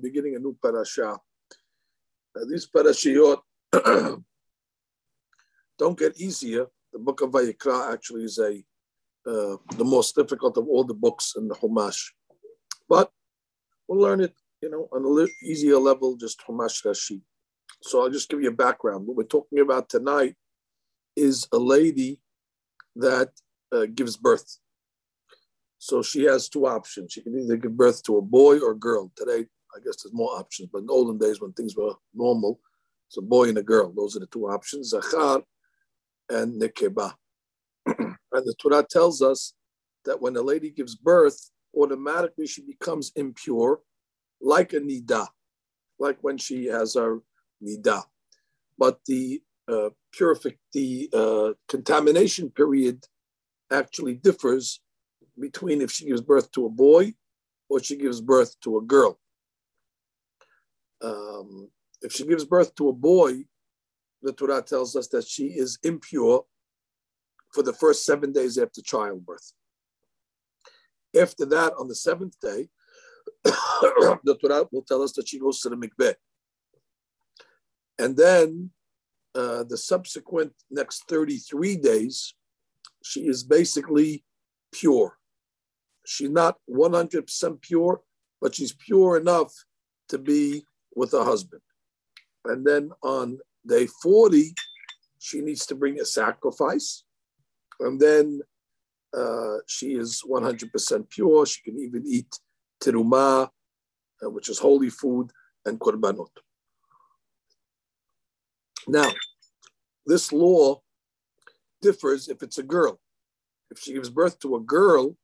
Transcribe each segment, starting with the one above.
beginning a new parasha. These parashiyot don't get easier. The book of Vayikra actually is the most difficult of all the books in the chumash. But we'll learn it, on a little easier level, just chumash Rashi. So I'll just give you a background. What we're talking about tonight is a lady that gives birth. So she has two options. She can either give birth to a boy or a girl. Today, I guess there's more options, but in the olden days when things were normal, it's a boy and a girl. Those are the two options, Zachar and Nekeba. And the Torah tells us that when a lady gives birth, automatically she becomes impure, like a nida, like when she has her nida. But the contamination period actually differs between if she gives birth to a boy or she gives birth to a girl. If she gives birth to a boy, the Torah tells us that she is impure for the first 7 days after childbirth. After that, on the seventh day, the Torah will tell us that she goes to the mikveh. And then the subsequent next 33 days, she is basically pure. She's not 100% pure, but she's pure enough to be with her husband. And then on day 40, she needs to bring a sacrifice. And then she is 100% pure. She can even eat teruma, which is holy food, and korbanot. Now, this law differs if it's a girl. If she gives birth to a girl,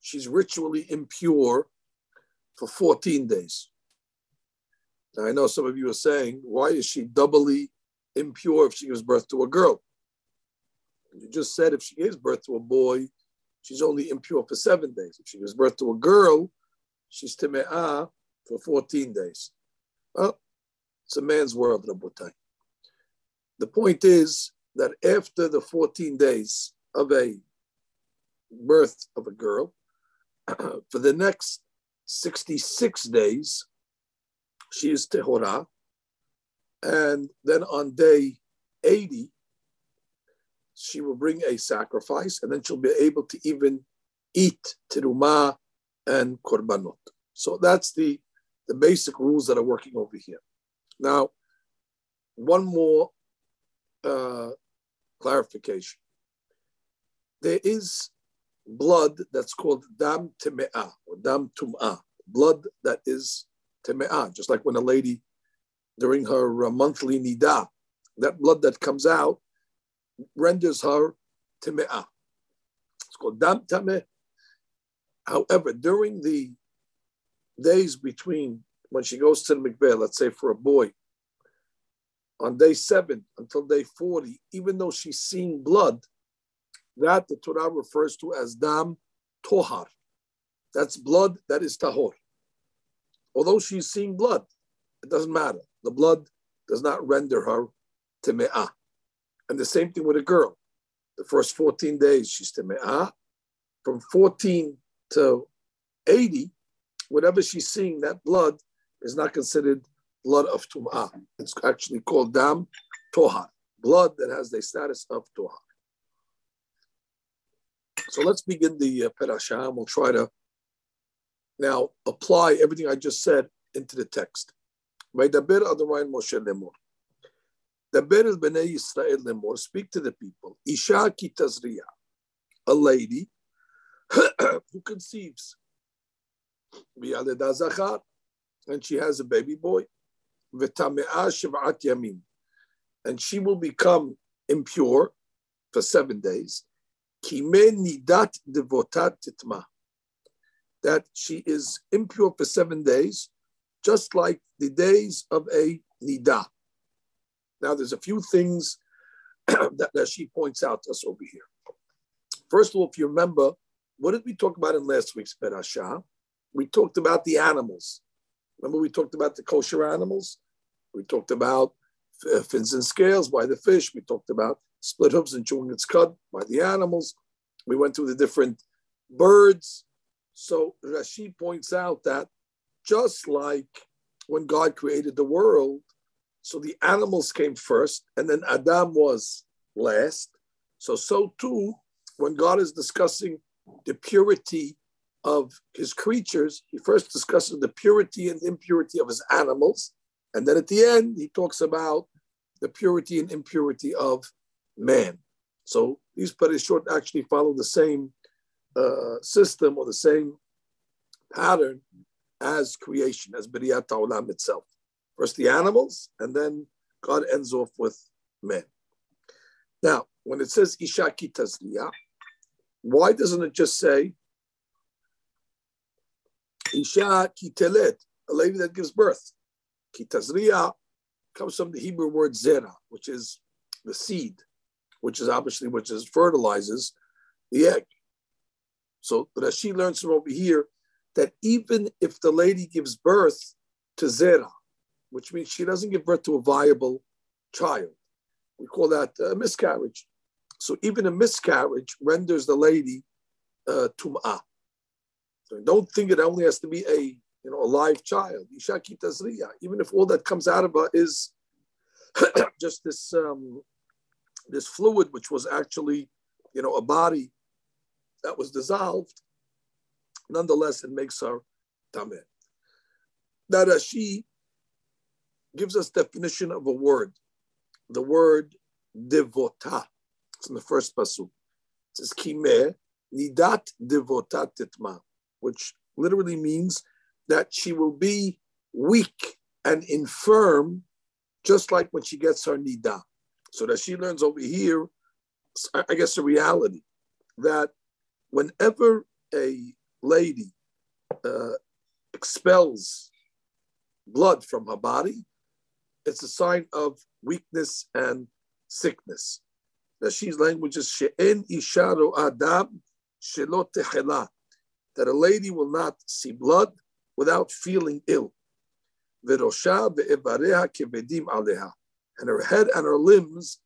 she's ritually impure for 14 days. Now, I know some of you are saying, why is she doubly impure if she gives birth to a girl? You just said if she gives birth to a boy, she's only impure for 7 days. If she gives birth to a girl, she's Teme'ah for 14 days. Well, it's a man's world, Rabotai. The point is that after the 14 days of a birth of a girl, for the next 66 days, she is tahor. And then on day 80, she will bring a sacrifice, and then she'll be able to even eat teruma and korbanot. So that's the basic rules that are working over here. Now, one more clarification. There is blood that's called dam teme'ah or dam tum'ah, blood that is teme'ah, just like when a lady during her monthly nida, that blood that comes out renders her teme'ah. It's called dam tameh. However, during the days between when she goes to the mikveh, let's say for a boy, on day 7 until day 40, even though she's seeing blood, that the Torah refers to as dam tohar. That's blood that is tahor. Although she's seeing blood, it doesn't matter. The blood does not render her teme'ah. And the same thing with a girl. The first 14 days, she's teme'ah. From 14 to 80, whatever she's seeing, that blood is not considered blood of tum'ah. It's actually called dam tohar, blood that has the status of tohar. So let's begin the parasha. We'll try to now apply everything I just said into the text. Speak to the people. Isha ki tazria, a lady who conceives, and she has a baby boy, and she will become impure for 7 days. That she is impure for 7 days, just like the days of a nida. Now, there's a few things that she points out to us over here. First of all, if you remember, what did we talk about in last week's parasha? We talked about the animals. Remember, we talked about the kosher animals. We talked about fins and scales by the fish. We talked about split hooves and chewing its cud by the animals. We went through the different birds. So Rashi points out that just like when God created the world, so the animals came first and then Adam was last. So too, when God is discussing the purity of his creatures, he first discusses the purity and impurity of his animals. And then at the end, he talks about the purity and impurity of man. So these parashiyot actually follow the same system or the same pattern as creation, as B'riyat HaOlam itself. First the animals, and then God ends off with man. Now, when it says Isha ki Tazria, why doesn't it just say Isha ki Teled, a lady that gives birth? Ki Tazria comes from the Hebrew word zera, which is the seed, which fertilizes the egg. So Rashi learns from over here that even if the lady gives birth to zera, which means she doesn't give birth to a viable child, we call that a miscarriage. So even a miscarriage renders the lady tum'ah. So don't think it only has to be a live child. Isha ki Tazria, even if all that comes out of her is just this fluid, which was actually, a body that was dissolved, nonetheless, it makes her tameh. Now, Rashi gives us definition of a word, the word devota. It's in the first pasuk. It says, kimeh nidat devota titma, which literally means that she will be weak and infirm, just like when she gets her nida. So that she learns over here, I guess, the reality that whenever a lady expels blood from her body, it's a sign of weakness and sickness. Rashi's language is she'en isharu adam shelo tehela, that a lady will not see blood without feeling ill. Verosha ve'evareha kevedim aleha. And her head and her limbs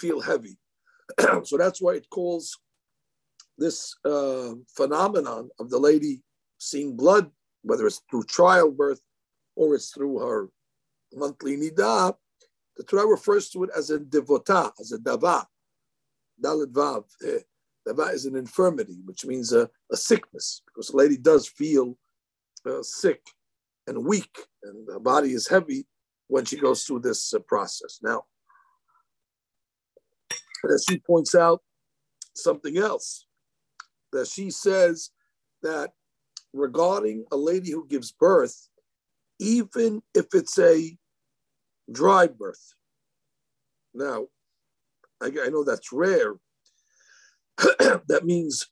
feel heavy. So that's why it calls this phenomenon of the lady seeing blood, whether it's through childbirth or it's through her monthly nida, the Torah refers to it as a devotah, as a dava. Dalet vav. Dava is an infirmity, which means a sickness, because the lady does feel sick and weak, and her body is heavy when she goes through this process. Now, she points out something else, that she says that regarding a lady who gives birth, even if it's a dry birth. Now, I know that's rare. That means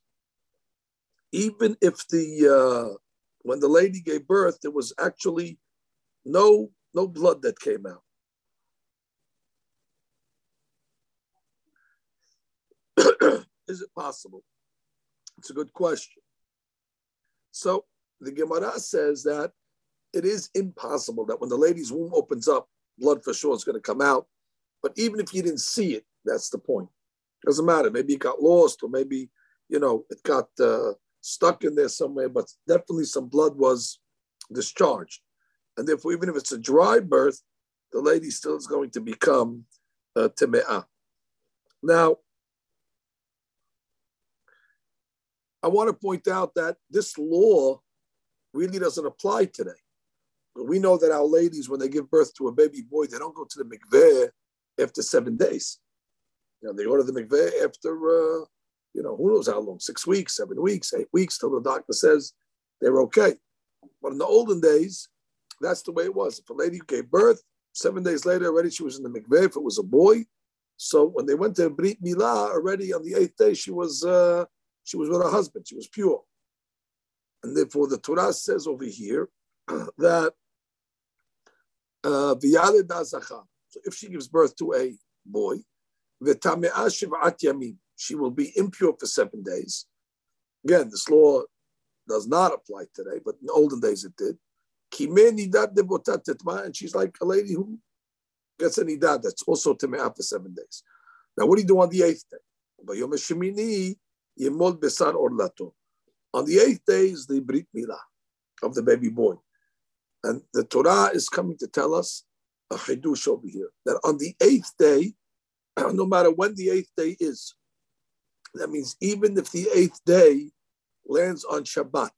even if when the lady gave birth, there was actually no blood that came out. Is it possible? It's a good question. So the Gemara says that it is impossible that when the lady's womb opens up, blood for sure is going to come out. But even if you didn't see it, that's the point. Doesn't matter. Maybe it got lost, or maybe, it got stuck in there somewhere, but definitely some blood was discharged. And therefore, even if it's a dry birth, the lady still is going to become Teme'ah. Now, I want to point out that this law really doesn't apply today. We know that our ladies, when they give birth to a baby boy, they don't go to the mikveh after 7 days. They go to the mikveh after, who knows how long, 6 weeks, 7 weeks, 8 weeks, till the doctor says they're okay. But in the olden days, that's the way it was. If a lady gave birth, 7 days later already she was in the mikveh, if it was a boy. So when they went to Brit Milah, already on the 8th day, she was with her husband. She was pure. And therefore the Torah says over here that so if she gives birth to a boy, she will be impure for 7 days. Again, this law does not apply today, but in the olden days it did. And she's like a lady who gets a nida that's also teme'ah for 7 days. Now, what do you do on the 8th day? On the 8th day is the Brit Milah of the baby boy. And the Torah is coming to tell us a chidush over here, that on the eighth day, no matter when the eighth day is, that means even if the eighth day lands on Shabbat,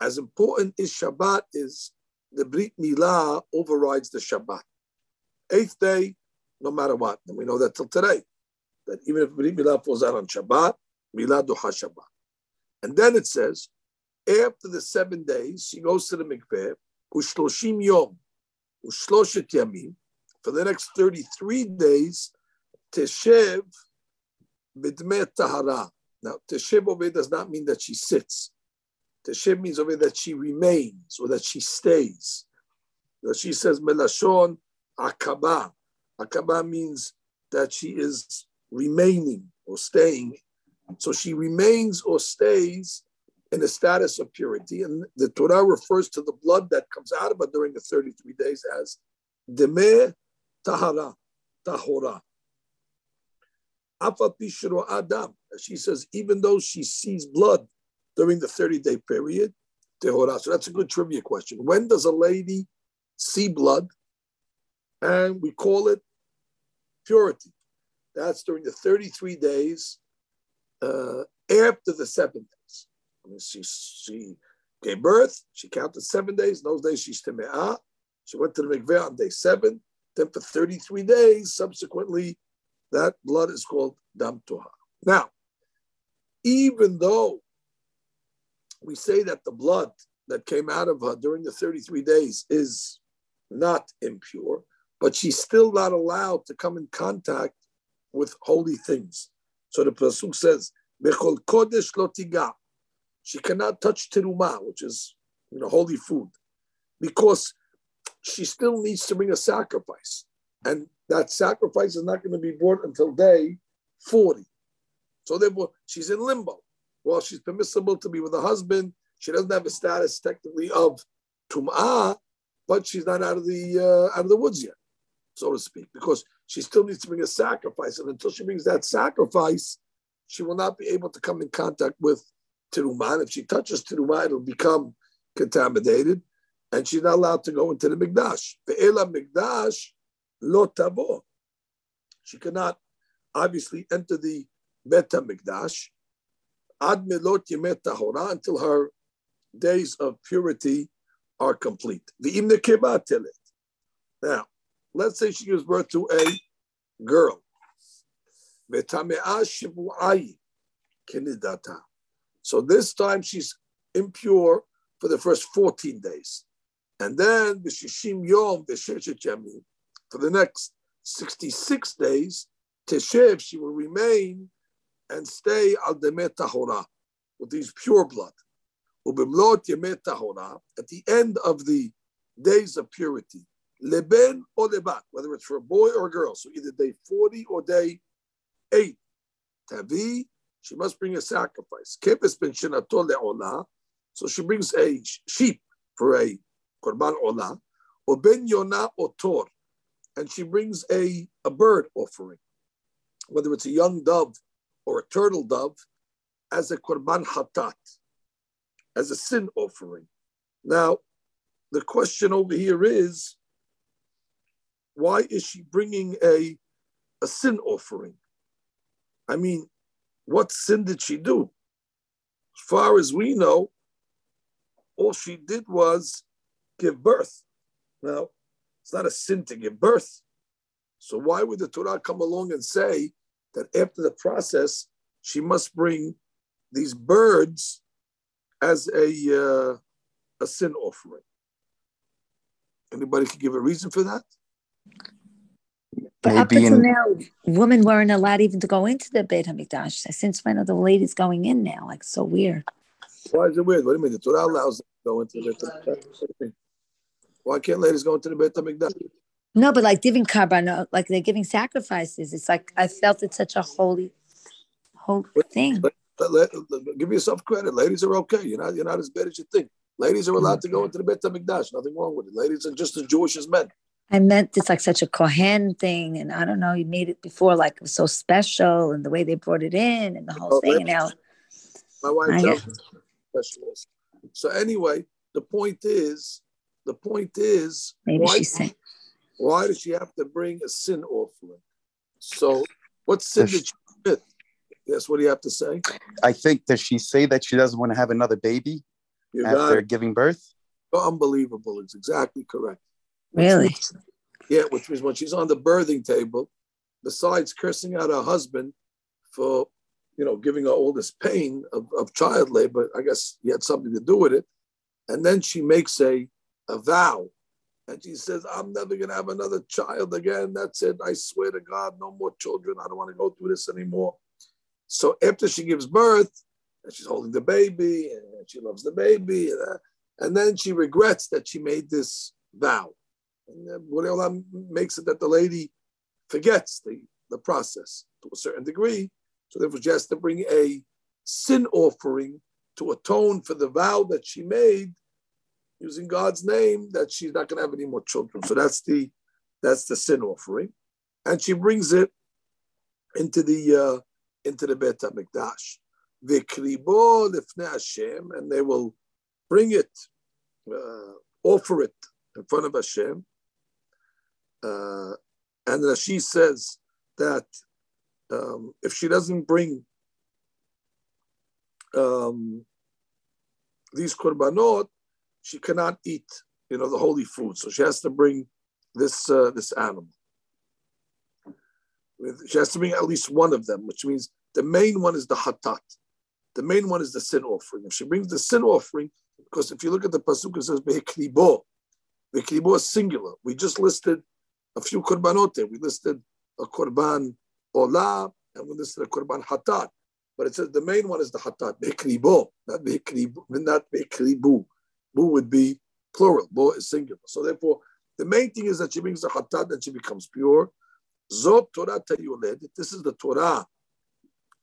as important as Shabbat is, the Brit Milah overrides the Shabbat. Eighth day, no matter what. And we know that till today, that even if Brit Milah falls out on Shabbat, Milah duha Shabbat. And then it says, after the 7 days, she goes to the mikveh, ushloshim yom, ushloshet yamim, for the next 33 days, teshev bidmei tahara. Now, teshev over does not mean that she sits. Teshev means over that she remains or that she stays. That she says, melashon akaba. Akaba means that she is remaining or staying. So she remains or stays in a status of purity. And the Torah refers to the blood that comes out of her during the 33 days as demeh tahara, tahora. Afa pishro adam. She says, even though she sees blood during the 30-day period, tehora. So that's a good trivia question. When does a lady see blood? And we call it purity. That's during the 33 days after the 7 days. I mean, she gave birth, she counted 7 days. In those days, she's Teme'ah. She went to the mikveh on day 7. Then for 33 days, subsequently, that blood is called dam tohar. Now, even though we say that the blood that came out of her during the 33 days is not impure, but she's still not allowed to come in contact with holy things. So the pasuk says, "Bechol kodesh lo tiga." She cannot touch teruma, which is holy food, because she still needs to bring a sacrifice, and that sacrifice is not going to be brought until day 40. So therefore, she's in limbo. While she's permissible to be with her husband, she doesn't have a status technically of tum'ah, but she's not out of the woods yet, so to speak, because she still needs to bring a sacrifice. And until she brings that sacrifice, she will not be able to come in contact with teruma. And if she touches teruma, it'll become contaminated, and she's not allowed to go into the Mikdash. Ve'ela Mikdash lo tavo. She cannot obviously enter the Beit HaMikdash ad melot yemei tahora, until her days of purity are complete. V'im nekeba telet. Now, let's say she gives birth to a girl. V'tamea shivu'ayi kenidata. So this time she's impure for the first 14 days. And then v'shishim yom v'sheshet yamim, for the next 66 days, teshev, she will remain and stay al demei tahora, with these pure blood. Ubimlot yemei tahora, at the end of the days of purity, leben or lebat, whether it's for a boy or a girl, so either day 40 or day 8. Tavi, she must bring a sacrifice. Kepes ben shenato le'olah, so she brings a sheep for a korban olah, or ben yonah otor, and she brings a bird offering, whether it's a young dove or a turtle dove, as a korban hatat, as a sin offering. Now, the question over here is, why is she bringing a sin offering? I mean, what sin did she do? As far as we know, all she did was give birth. Now, it's not a sin to give birth. So why would the Torah come along and say that after the process, she must bring these birds as a sin offering? Anybody could give a reason for that? But up until now, women weren't allowed even to go into the Beit HaMikdash. Since when are the ladies going in now? Like, so weird. Why is it weird? What do you mean? The Torah allows them to go into the Beit HaMikdash. Why can't ladies go into the Beit HaMikdash? No, but like giving karban, like they're giving sacrifices. It's like, I felt it's such a holy thing. Give yourself credit. Ladies are okay. You're not as bad as you think. Ladies are allowed to go into the Beit HaMikdash. Nothing wrong with it. Ladies are just as Jewish as men. I meant it's like such a Kohen thing. And I don't know, you made it before like it was so special, and the way they brought it in and the whole thing. And now, my wife tells me specialist. So anyway, the point is The point is, why does she have to bring a sin offering? So what sin did she commit? That's what you have to say. I think, does she say that she doesn't want to have another baby after giving birth? Unbelievable. It's exactly correct. Really? Yeah, which means when she's on the birthing table, besides cursing out her husband for, you know, giving her all this pain of child labor, I guess he had something to do with it. And then she makes a vow. And she says, I'm never going to have another child again. That's it. I swear to God, no more children. I don't want to go through this anymore. So after she gives birth, and she's holding the baby, and she loves the baby, and then she regrets that she made this vow. And Borei Olam makes it that the lady forgets the process to a certain degree. So therefore, she has to bring a sin offering to atone for the vow that she made using God's name that she's not going to have any more children. So that's the sin offering. And she brings it into the Beit HaMikdash. V'kribo lifnei Hashem, and they will bring it, offer it in front of Hashem. And Rashi says that if she doesn't bring these korbanot, she cannot eat, the holy food. So she has to bring this animal. She has to bring at least one of them, which means the main one is the hatat. The main one is the sin offering. If she brings the sin offering, because if you look at the pasuk, it says behiklibo. Behiklibo is singular. We just listed a few korbanot. We listed a korban olah, and we listed a korban hatat. But it says the main one is the hatat. Behiklibo, not behiklibu, not behiklibu. Bu would be plural. Bo is singular. So therefore, the main thing is that she brings the hatat and she becomes pure. Zot Torah tayuled. This is the Torah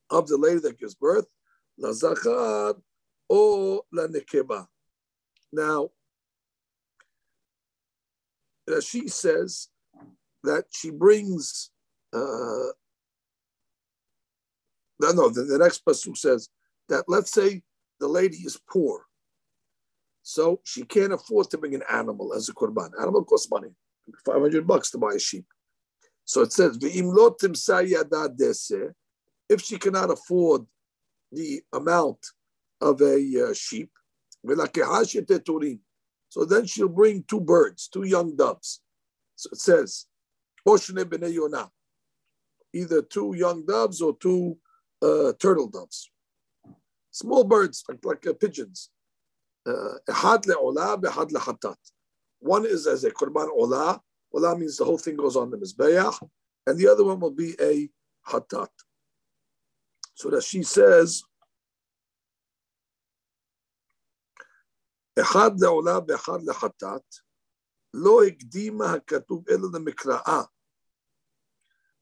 of the lady that gives birth. La zakar or la nekeba. Now, Rashi says that she brings. The next pasuk says that let's say the lady is poor. So she can't afford to bring an animal as a korban. Animal costs money, $500 to buy a sheep. So it says, if she cannot afford the amount of a sheep, so then she'll bring two birds, two young doves. So it says, either two young doves or two turtle doves. Small birds, like pigeons. One is as a korban olah. Olah means the whole thing goes on the mizbeach, and the other one will be a hatat. So that she says, "Echad leolah beechad lehatat lo hikdima hakatuv ela lemikraah,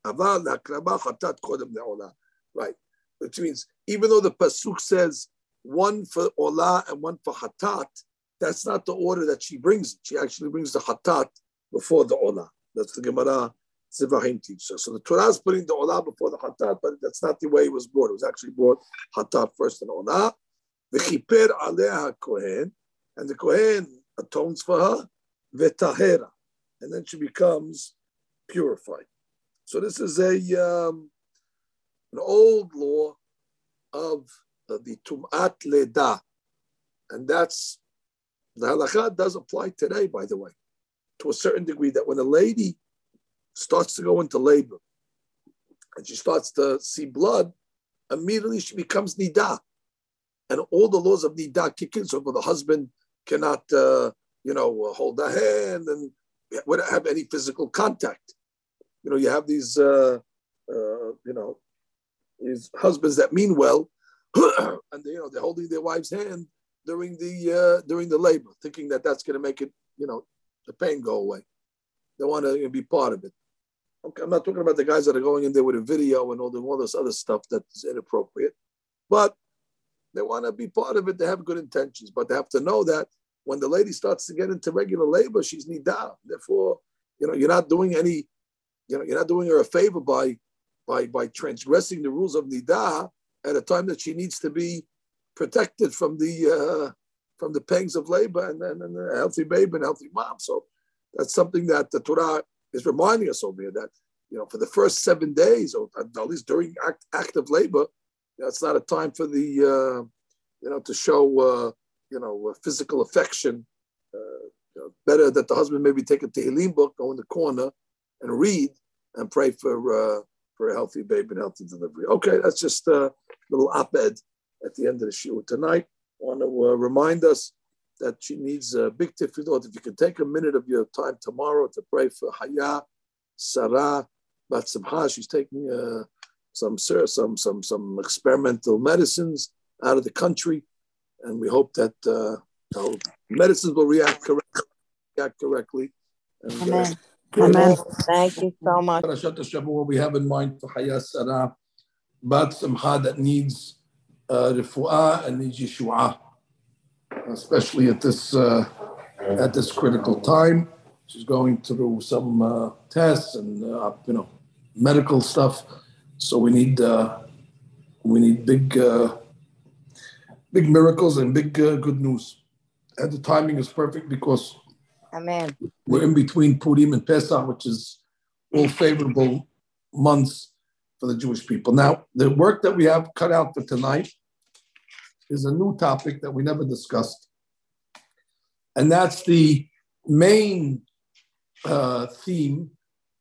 aval hakraba hatat kodem leolah." Right, which means even though the pasuk says one for Olah and one for Hatat, that's not the order that she brings it. She actually brings the Hatat before the Olah. That's the Gemara Zivahim teacher. So the Torah is putting the Olah before the Hatat, but that's not the way it was brought. It was actually brought Hatat first and Olah. V'chiper aleha Kohen, and the Kohen atones for her, v'tahera, and then she becomes purified. So this is an old law of the Tum'at Leda. And that's, the halakha does apply today, by the way, to a certain degree, that when a lady starts to go into labor and she starts to see blood, immediately she becomes nida. And all the laws of nida kick in, so the husband cannot, hold her hand and wouldn't have any physical contact. You have these, these husbands that mean well, and they're holding their wife's hand during the labor, thinking that that's going to make it, the pain go away. They want to be part of it. Okay, I'm not talking about the guys that are going in there with a video and all this other stuff that's inappropriate, but they want to be part of it. They have good intentions, but they have to know that when the lady starts to get into regular labor, she's nida. Therefore, you're not doing any, you're not doing her a favor by transgressing the rules of nida at a time that she needs to be protected from the from the pangs of labor and a healthy baby and a healthy mom. So that's something that the Torah is reminding us over here, that, you know, for the first 7 days, or at least during active labor, it's not a time for the, to show, physical affection. Better that the husband maybe take a Tehillim book, go in the corner and read and pray for a healthy baby and healthy delivery. Okay, that's just a little op-ed at the end of the shiur tonight. I want to remind us that she needs a big tefillot. If you can take a minute of your time tomorrow to pray for Haya, Sarah, Bat Simcha. She's taking some experimental medicines out of the country, and we hope that the medicines will react correctly. And, Amen. Thank you so much. Parashat Tazria, we have in mind for Haya, Sarah, Bat Simcha, that needs refuah and yeshua, especially at this critical time. She's going through some tests and medical stuff, so we need big miracles and big good news. And the timing is perfect because Amen. We're in between Purim and Pesach, which is all favorable months for the Jewish people. Now, the work that we have cut out for tonight is a new topic that we never discussed. And that's the main theme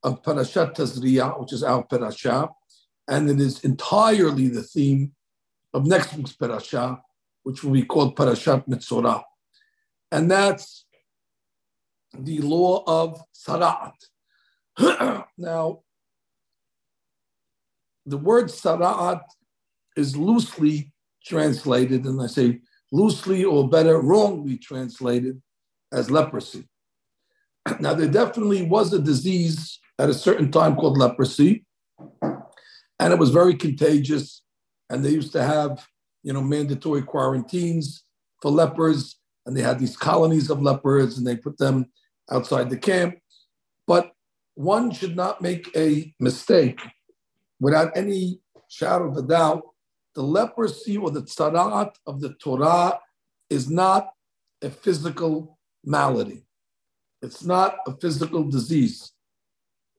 of Parashat Tazria, which is our parasha. And it is entirely the theme of next week's parasha, which will be called Parashat Mitzorah. And that's the law of Sara'at. Now, the word sara'at is loosely translated, and I say loosely or better, wrongly translated as leprosy. Now, there definitely was a disease at a certain time called leprosy, and it was very contagious, and they used to have, mandatory quarantines for lepers, and they had these colonies of lepers, and they put them outside the camp. But one should not make a mistake. Without any shadow of a doubt, the leprosy or the tzara'at of the Torah is not a physical malady. It's not a physical disease.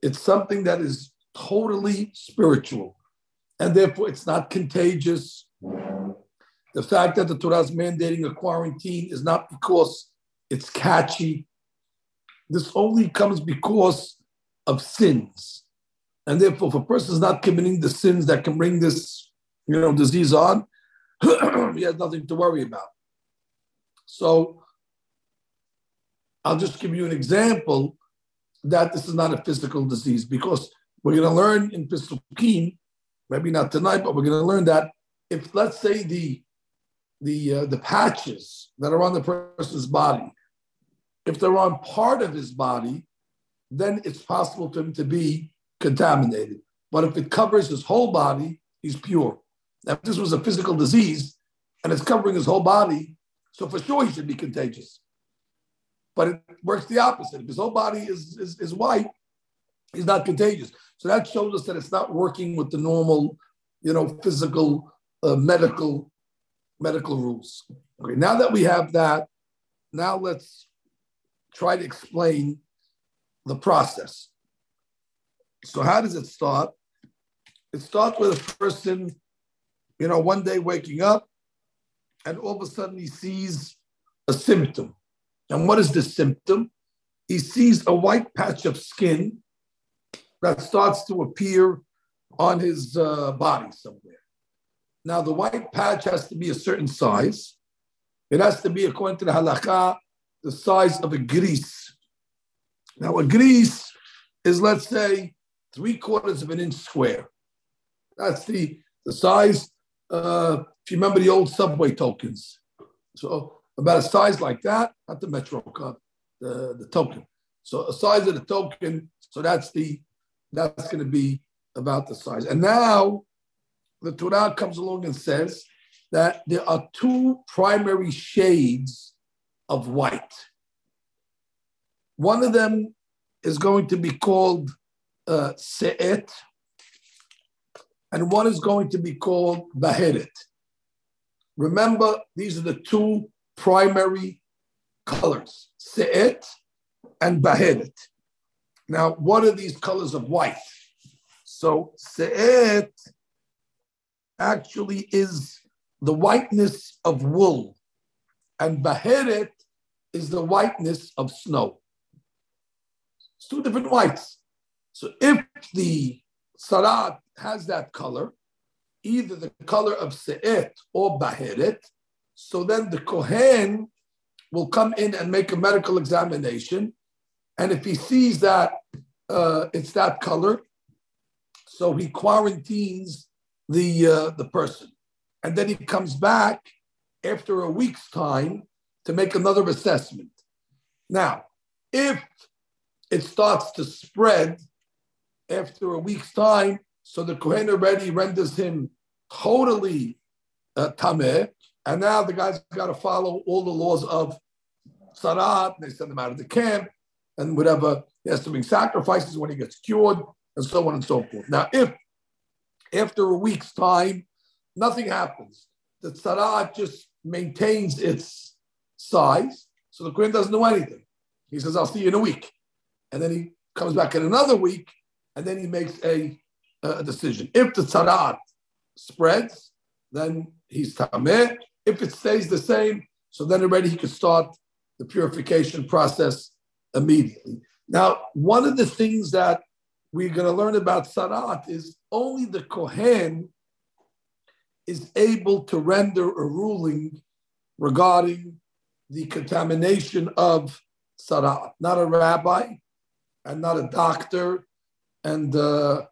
It's something that is totally spiritual. And therefore, it's not contagious. The fact that the Torah is mandating a quarantine is not because it's catchy. This only comes because of sins. And therefore, if a person is not committing the sins that can bring this, disease on, he has nothing to worry about. So I'll just give you an example that this is not a physical disease, because we're going to learn in Pesukim, maybe not tonight, but we're going to learn that if, let's say, the patches that are on the person's body, if they're on part of his body, then it's possible for him to be contaminated. But if it covers his whole body, he's pure. Now, if this was a physical disease and it's covering his whole body, so for sure he should be contagious. But it works the opposite. If his whole body is white, he's not contagious. So that shows us that it's not working with the normal, physical, medical rules. Okay, now that we have that, now let's try to explain the process. So how does it start? It starts with a person, one day waking up, and all of a sudden he sees a symptom. And what is the symptom? He sees a white patch of skin that starts to appear on his body somewhere. Now, the white patch has to be a certain size. It has to be, according to the halakha, the size of a grease. Now, a grease is, let's say, 3/4 of an inch square. That's the size, if you remember the old subway tokens. So about a size like that, not the Metro card, the token. So a size of the token, so that's going to be about the size. And now the Torah comes along and says that there are two primary shades of white. One of them is going to be called se'et, and one is going to be called Baheret. Remember, these are the two primary colors, se'et and baheret. Now, what are these colors of white? So se'et actually is the whiteness of wool, and baheret is the whiteness of snow. It's two different whites. So if the sara'at has that color, either the color of se'et or baheret, so then the kohen will come in and make a medical examination, and if he sees that it's that color, so he quarantines the person. And then he comes back after a week's time to make another assessment. Now, if it starts to spread after a week's time, so the kohen already renders him totally tameh, and now the guy's got to follow all the laws of tzara'at, and they send him out of the camp, and whatever, he has to bring sacrifices when he gets cured, and so on and so forth. Now, if after a week's time, nothing happens, the tzara'at just maintains its size, so the kohen doesn't do anything. He says, I'll see you in a week. And then he comes back in another week, and then he makes a decision. If the tzara'at spreads, then he's tameh. If it stays the same, so then already he could start the purification process immediately. Now, one of the things that we're going to learn about tzara'at is only the kohen is able to render a ruling regarding the contamination of tzara'at. Not a rabbi, and not a doctor, and not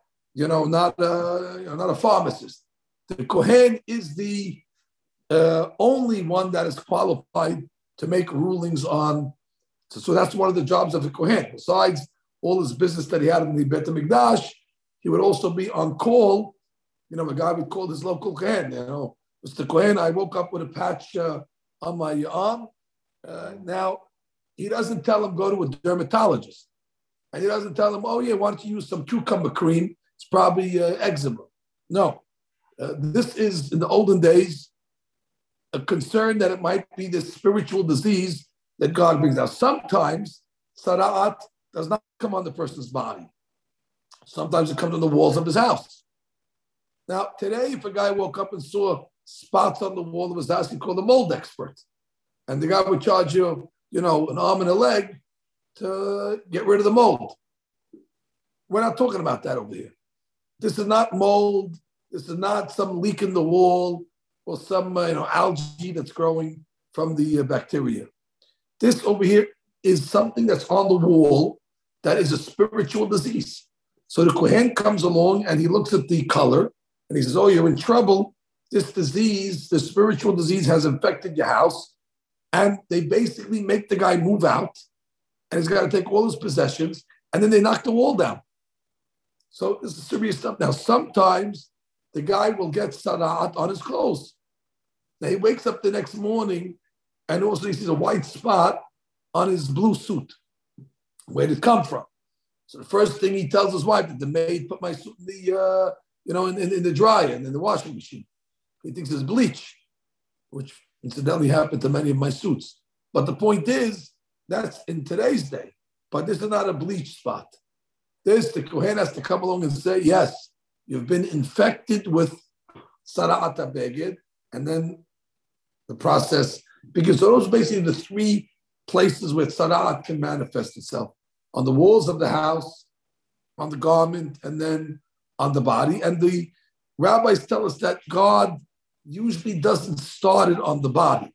a pharmacist. The kohen is the only one that is qualified to make rulings on. So that's one of the jobs of the kohen. Besides all his business that he had in the Beit HaMikdash, he would also be on call. You know, a guy would call his local kohen. You know, Mr. Kohen, I woke up with a patch on my arm. Now, he doesn't tell him go to a dermatologist, and he doesn't tell him, oh yeah, why don't you use some cucumber cream? It's probably eczema. No, this is in the olden days a concern that it might be this spiritual disease that God brings out. Sometimes sara'at does not come on the person's body. Sometimes it comes on the walls of his house. Now, today, if a guy woke up and saw spots on the wall of his house, he'd call the mold expert. And the guy would charge you, you know, an arm and a leg to get rid of the mold. We're not talking about that over here. This is not mold. This is not some leak in the wall or some algae that's growing from the bacteria. This over here is something that's on the wall that is a spiritual disease. So the kohen comes along and he looks at the color and he says, oh, you're in trouble. This disease, the spiritual disease, has infected your house. And they basically make the guy move out, and he's got to take all his possessions, and then they knock the wall down. So this is serious stuff. Now, sometimes the guy will get sara'at on his clothes. Now, he wakes up the next morning, and also he sees a white spot on his blue suit. Where did it come from? So the first thing he tells his wife, that the maid put my suit in the, in the dryer and in the washing machine. He thinks it's bleach, which incidentally happened to many of my suits. But the point is, that's in today's day. But this is not a bleach spot. This, the kohen has to come along and say, yes, you've been infected with sara'at habeged, and then the process, because those are basically the three places where sara'at can manifest itself: on the walls of the house, on the garment, and then on the body. And the rabbis tell us that God usually doesn't start it on the body.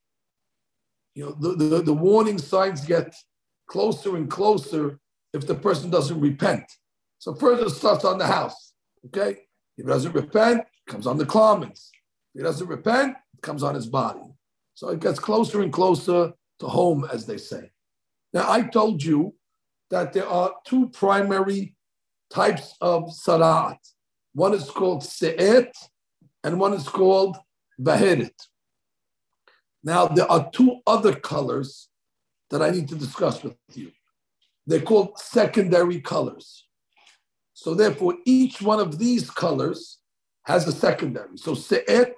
The warning signs get closer and closer if the person doesn't repent. So first it starts on the house, okay? If he doesn't repent, it comes on the garments. If he doesn't repent, it comes on his body. So it gets closer and closer to home, as they say. Now, I told you that there are two primary types of sara'at. One is called se'et, and one is called baheret. Now, there are two other colors that I need to discuss with you. They're called secondary colors. So therefore, each one of these colors has a secondary. So se'et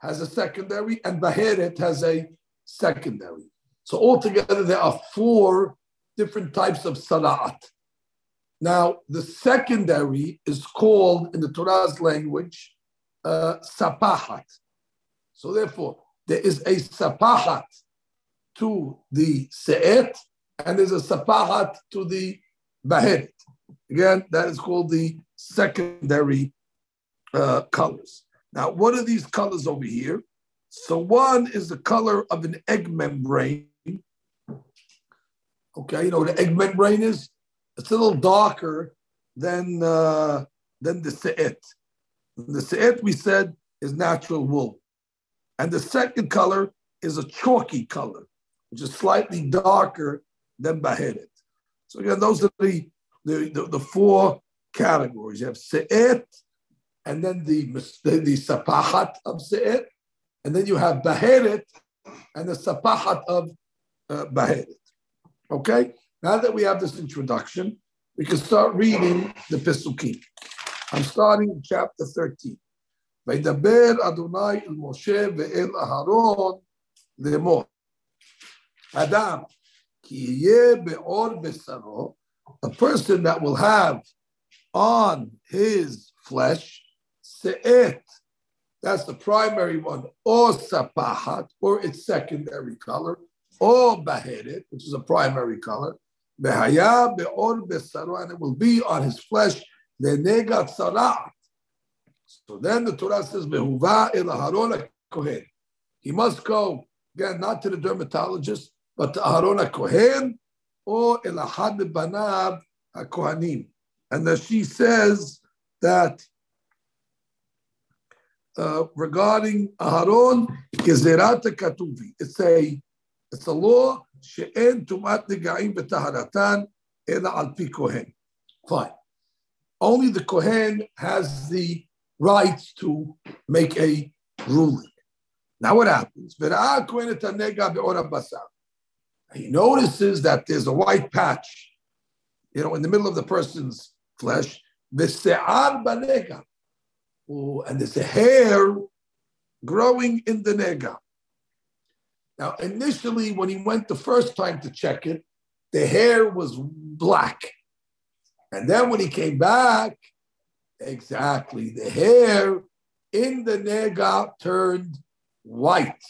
has a secondary and baheret has a secondary. So altogether, there are four different types of sara'at. Now, the secondary is called, in the Torah's language, Sapahat. So therefore, there is a Sapahat to the se'et, and there's a Sapahat to the Baheret. Again, that is called the secondary colors. Now, what are these colors over here? So one is the color of an egg membrane. Okay, you know what an egg membrane is? It's a little darker than the se'et. The se'et, we said, is natural wool. And the second color is a chalky color, which is slightly darker than Baheret. So again, those are the four categories. You have se'et, and then the sapahat of se'et, and then you have Baheret, and the sapahat of Baheret. Okay? Now that we have this introduction, we can start reading the Pesukim. I'm starting in chapter 13. Vaydaber Adonai el Moshe ve'el Aharon lemor. Adam, ki yeh be'or besaro, a person that will have on his flesh, se'et, that's the primary one, or sapahat, or its secondary color, or baheret, which is a primary color, behaya be'or besaro, and it will be on his flesh, the nega tzara'at. So then the Torah says, mehuva el Aharon kohen. He must go, again, not to the dermatologist, but to Aharon kohen or el ahad b'banav kohanim. And then she says that regarding Aharon, gezerat katuvi. It's a law she'en tumat negaim b'taharatan ela al pi kohen. Fine. Only the Kohen has the right to make a ruling. Now what happens? He notices that there's a white patch, in the middle of the person's flesh. And there's a hair growing in the nega. Now initially, when he went the first time to check it, the hair was black. And then when he came back, exactly, the hair in the nega turned white.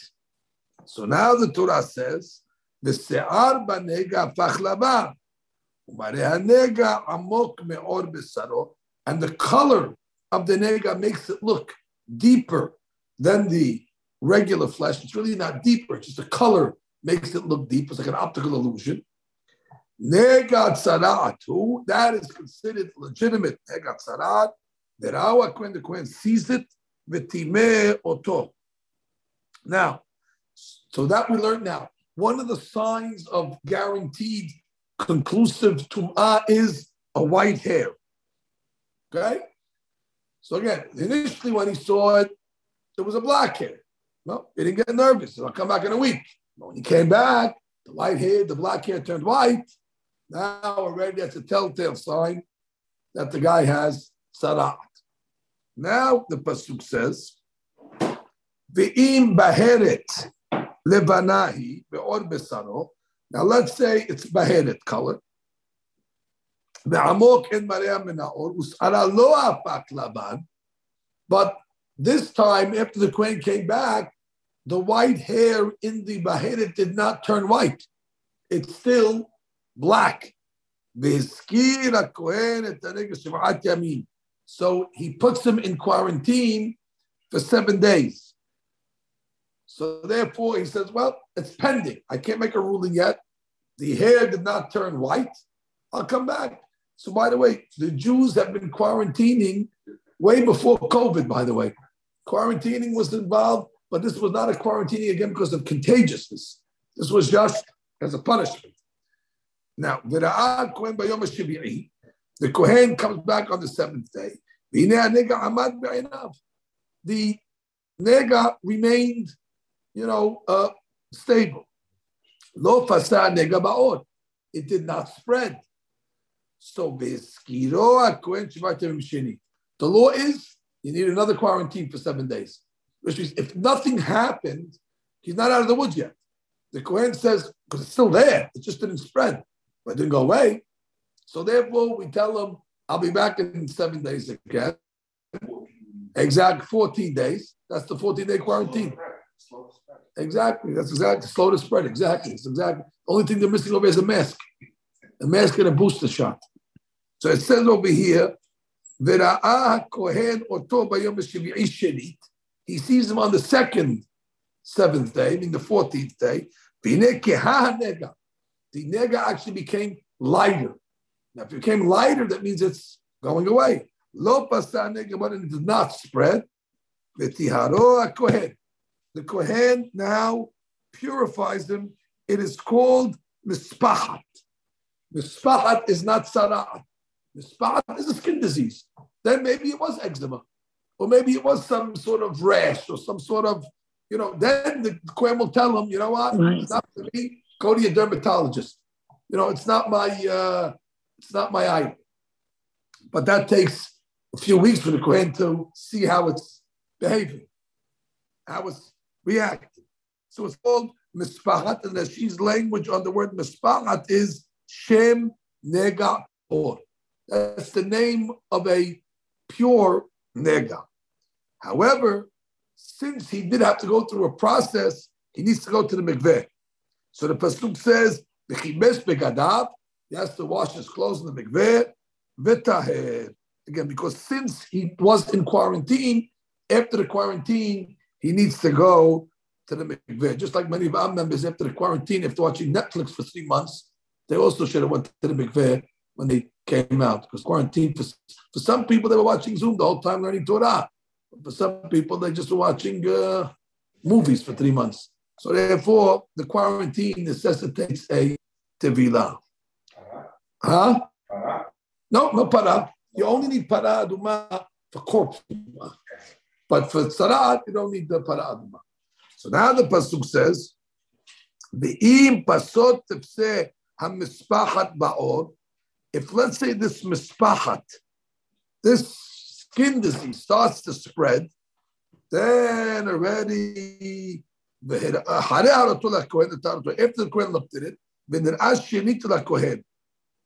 So now the Torah says, the se'ar b'nega afach lavan, u'mareh hanega amok me'or besaro, and the color of the nega makes it look deeper than the regular flesh. It's really not deeper, it's just the color makes it look deep. It's like an optical illusion. Nega tzara'atu, that is considered legitimate. Nega tzara'at, derawa when the Kohen sees it, v'timeh oto. Now, so that we learn now. One of the signs of guaranteed conclusive tum'ah is a white hair. Okay? So again, initially when he saw it, there was a black hair. Well, he didn't get nervous. I'll come back in a week. But when he came back, the white hair, the black hair turned white. Now already that's a telltale sign that the guy has sara'at. Now the pasuk says, "Ve'im baheret levanahi be'or besaro." Now let's say it's baheret color. Ve'amok en maria minaor usara lo afak laban. But this time, after the Kohen came back, the white hair in the baheret did not turn white; it's still black. So he puts him in quarantine for 7 days. So therefore, he says, "Well, it's pending. I can't make a ruling yet. The hair did not turn white. I'll come back." So, by the way, the Jews have been quarantining way before COVID. By the way, quarantining was involved. But this was not a quarantining again because of contagiousness. This was just as a punishment. Now, the Kohen comes back on the 7th day. The nega remained, stable. It did not spread. So the law is you need another quarantine for 7 days. Which means if nothing happened, he's not out of the woods yet. The Quran says, because it's still there, it just didn't spread, but it didn't go away. So therefore, we tell them, I'll be back in 7 days again. Exact 14 days. That's the 14-day quarantine. Slow to spread. Exactly. That's exactly. Slow to spread. Exactly. It's exactly. The only thing they're missing over is a mask. A mask and a booster shot. So it says over here, he sees him on the second, 7th day, meaning the 14th day. The nega actually became lighter. Now, if it became lighter, that means it's going away. Lo pasa nega, but it did not spread. The kohen now purifies them. It is called mispachat. Mispachat is not sara'at. Mispachat is a skin disease. Then maybe it was eczema, or maybe it was some sort of rash, or some sort of, you know. Then the kohen will tell him, you know what? Nice. It's not for me. Go to your dermatologist. You know, it's not my item. But that takes a few weeks for the kohen to see how it's behaving, how it's reacting. So it's called mispachat, and Rashi's language on the word mispachat is shem nega or. That's the name of a pure nega. However, since he did have to go through a process, he needs to go to the mikveh. So the pasuk says, he has to wash his clothes in the mikveh. Again, because since he was in quarantine, after the quarantine, he needs to go to the mikveh. Just like many of our members after the quarantine, after watching Netflix for 3 months, they also should have went to the mikveh when they came out. Because quarantine, for some people, they were watching Zoom the whole time learning Torah. For some people, they just were watching movies for 3 months. So therefore, the quarantine necessitates a tevilah. Huh? No para. You only need para aduma for corpse. But for tzara'at, you don't need the para aduma. So now the pasuk says, "Ve'im pasot tefseh hamispachat ba'or." If let's say this mispachat, this skin disease starts to spread, then already behedet habarburot kohen tarto. After the kohen looked at it, then the ashenit la kohen.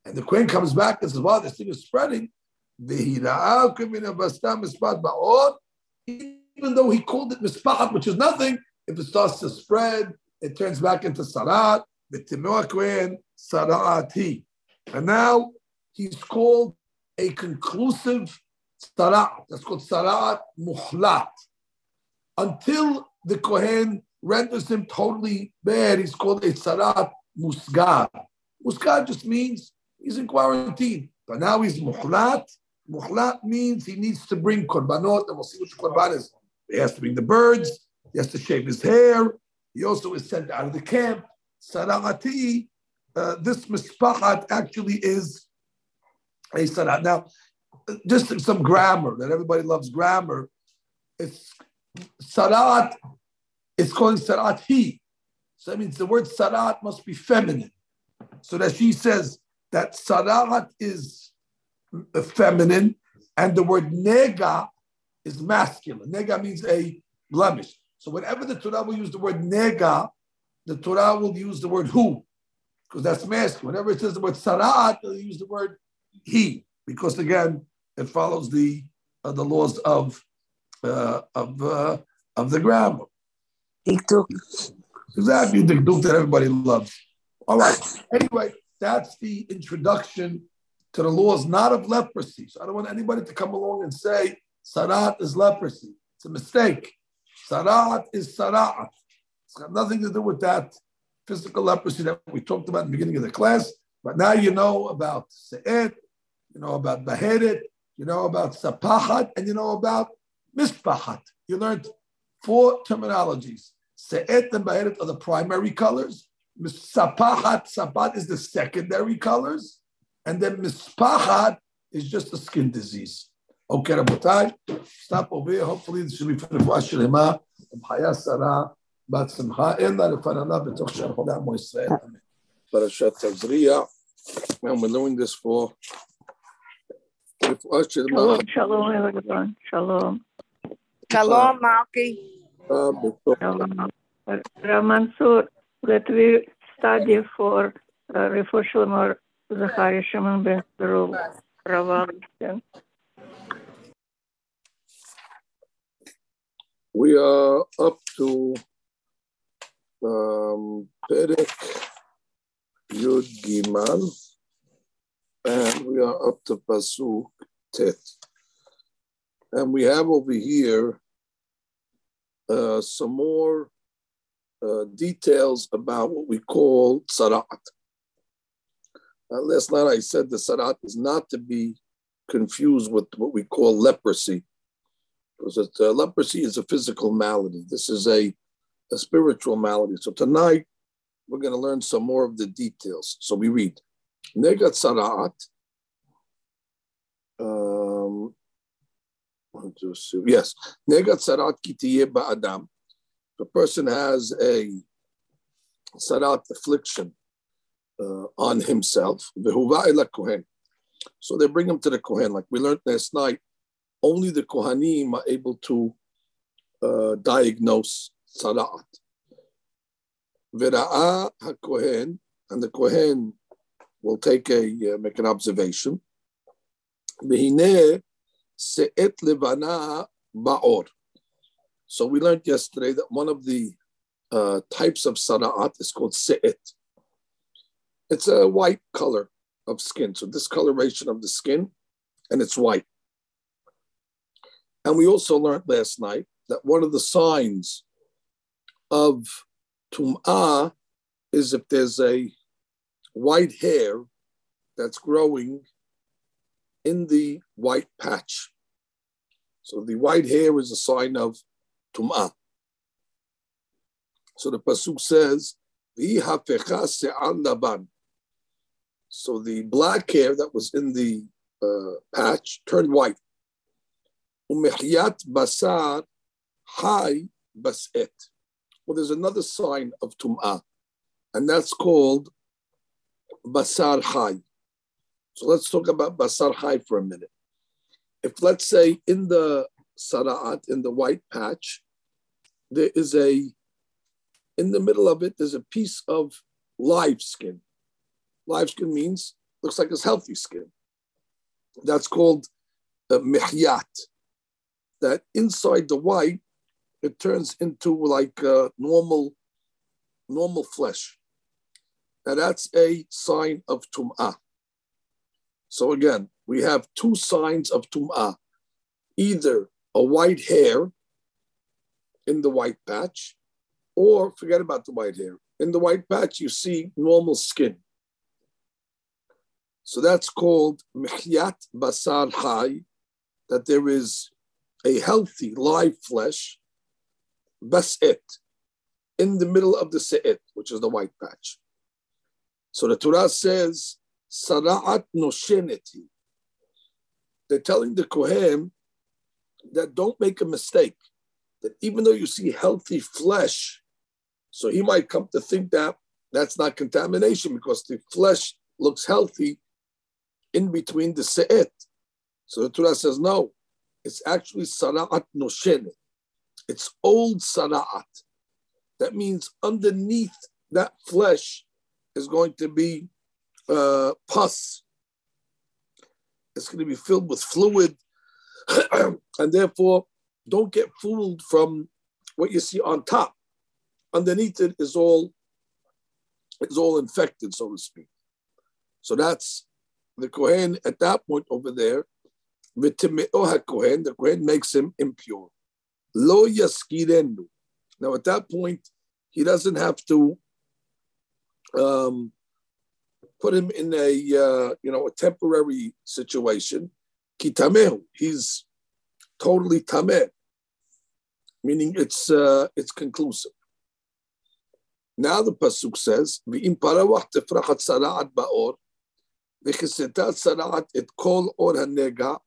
And the queen comes back and says, wow, this thing is spreading. Even though he called it mispachat, which is nothing, if it starts to spread, it turns back into sara'at. And now he's called a conclusive sara'at. That's called sara'at muhlat. Until the kohen renders him totally bad, he's called a sara'at musgar. Musgar just means he's in quarantine, but now he's muhlat. Muhlat means he needs to bring korbanot, and we'll see which korban is. He has to bring the birds. He has to shave his hair. He also is sent out of the camp. Sara'ati, this mispachat actually is a sara'at. Now, just some grammar that everybody loves grammar. It's sara'at. It's called sara'ati. So that means the word sara'at must be feminine. So that she says that sara'at is feminine and the word nega is masculine. Nega means a blemish. So whenever the Torah will use the word nega, the Torah will use the word who, because that's masculine. Whenever it says the word sara'at, they'll use the word he, because again, it follows the laws of the grammar. Dikduk. Exactly, the dikduk that everybody loves. All right. Anyway, that's the introduction to the laws, not of leprosy. So I don't want anybody to come along and say sara'at is leprosy. It's a mistake. Sara'at is sara'at. It's got nothing to do with that physical leprosy that we talked about in the beginning of the class. But now you know about se'et, you know about baheret, you know about sapahat, and you know about mispachat. You learned 4 terminologies. Se'et and baheret are the primary colors. Sapahat is the secondary colors, and then mispachat is just a skin disease. Okay, Rabotai, stop over here. Hopefully, this should be for the Vashlema, Bhaya Sarah, Bat Simha, and the Fanana Betokshan Hodam Moisrael. Parashat Tazria, and we're doing this for the Vashlema. Shalom, everyone. Shalom. Shalom, Malki. Shalom. Mansoor. that we study for Refu Shlomo Zachari Shimon ben Ravalkin. We are up to Perek Yud Gimal, and we are up to Pasuk Tet. And we have over here some more details about what we call tzara'at. Last night I said the tzara'at is not to be confused with what we call leprosy, because leprosy is a physical malady. This is a spiritual malady. So tonight we're going to learn some more of the details. So we read, nega tzara'at. Yes, nega tzara'at ki tiye ba'adam. If a person has a tzara'at affliction on himself, v'huva ila kohen, so they bring him to the kohen. Like we learned last night, only the kohanim are able to diagnose tzara'at. V'ra'a ha-kohen, and the kohen will take make an observation. V'hineh se'et levana ba'or. So we learned yesterday that one of the types of sara'at is called se'et. It's a white color of skin. So discoloration of the skin, and it's white. And we also learned last night that one of the signs of Tum'ah is if there's a white hair that's growing in the white patch. So the white hair is a sign of Tum'ah. So the pasuk says, so the black hair that was in the patch turned white. Basar hai baset. Well, there's another sign of Tum'ah, and that's called basar hai. So let's talk about basar hai for a minute. If, let's say, in the sara'at, in the white patch, there is in the middle of it, there's a piece of live skin. Live skin means, looks like it's healthy skin. That's called mihyat. That inside the white, it turns into like normal flesh. Now that's a sign of tum'ah. So again, we have two signs of tum'ah. Either a white hair in the white patch, or forget about the white hair. In the white patch, you see normal skin. So that's called mihyat basar hai, that there is a healthy live flesh, bas'et, in the middle of the se'et, which is the white patch. So the Torah says, sara'at nosheneti. They're telling the kohen that don't make a mistake, that even though you see healthy flesh, so he might come to think that that's not contamination because the flesh looks healthy in between the se'et. So the Torah says, no, it's actually sara'at noshenet. It's old sara'at. That means underneath that flesh is going to be pus. It's going to be filled with fluid. And therefore, don't get fooled from what you see on top. Underneath it is all infected, so to speak. So that's the kohen at that point over there. The kohen makes him impure. Lo yaskirenu. Now at that point, he doesn't have to put him in a temporary situation. Ki tamehu, he's totally tameh, meaning it's conclusive. Now the pasuk says, "V'im parawach tefrachat sara'at ba'or, v'chisetat sara'at et kol or hanega,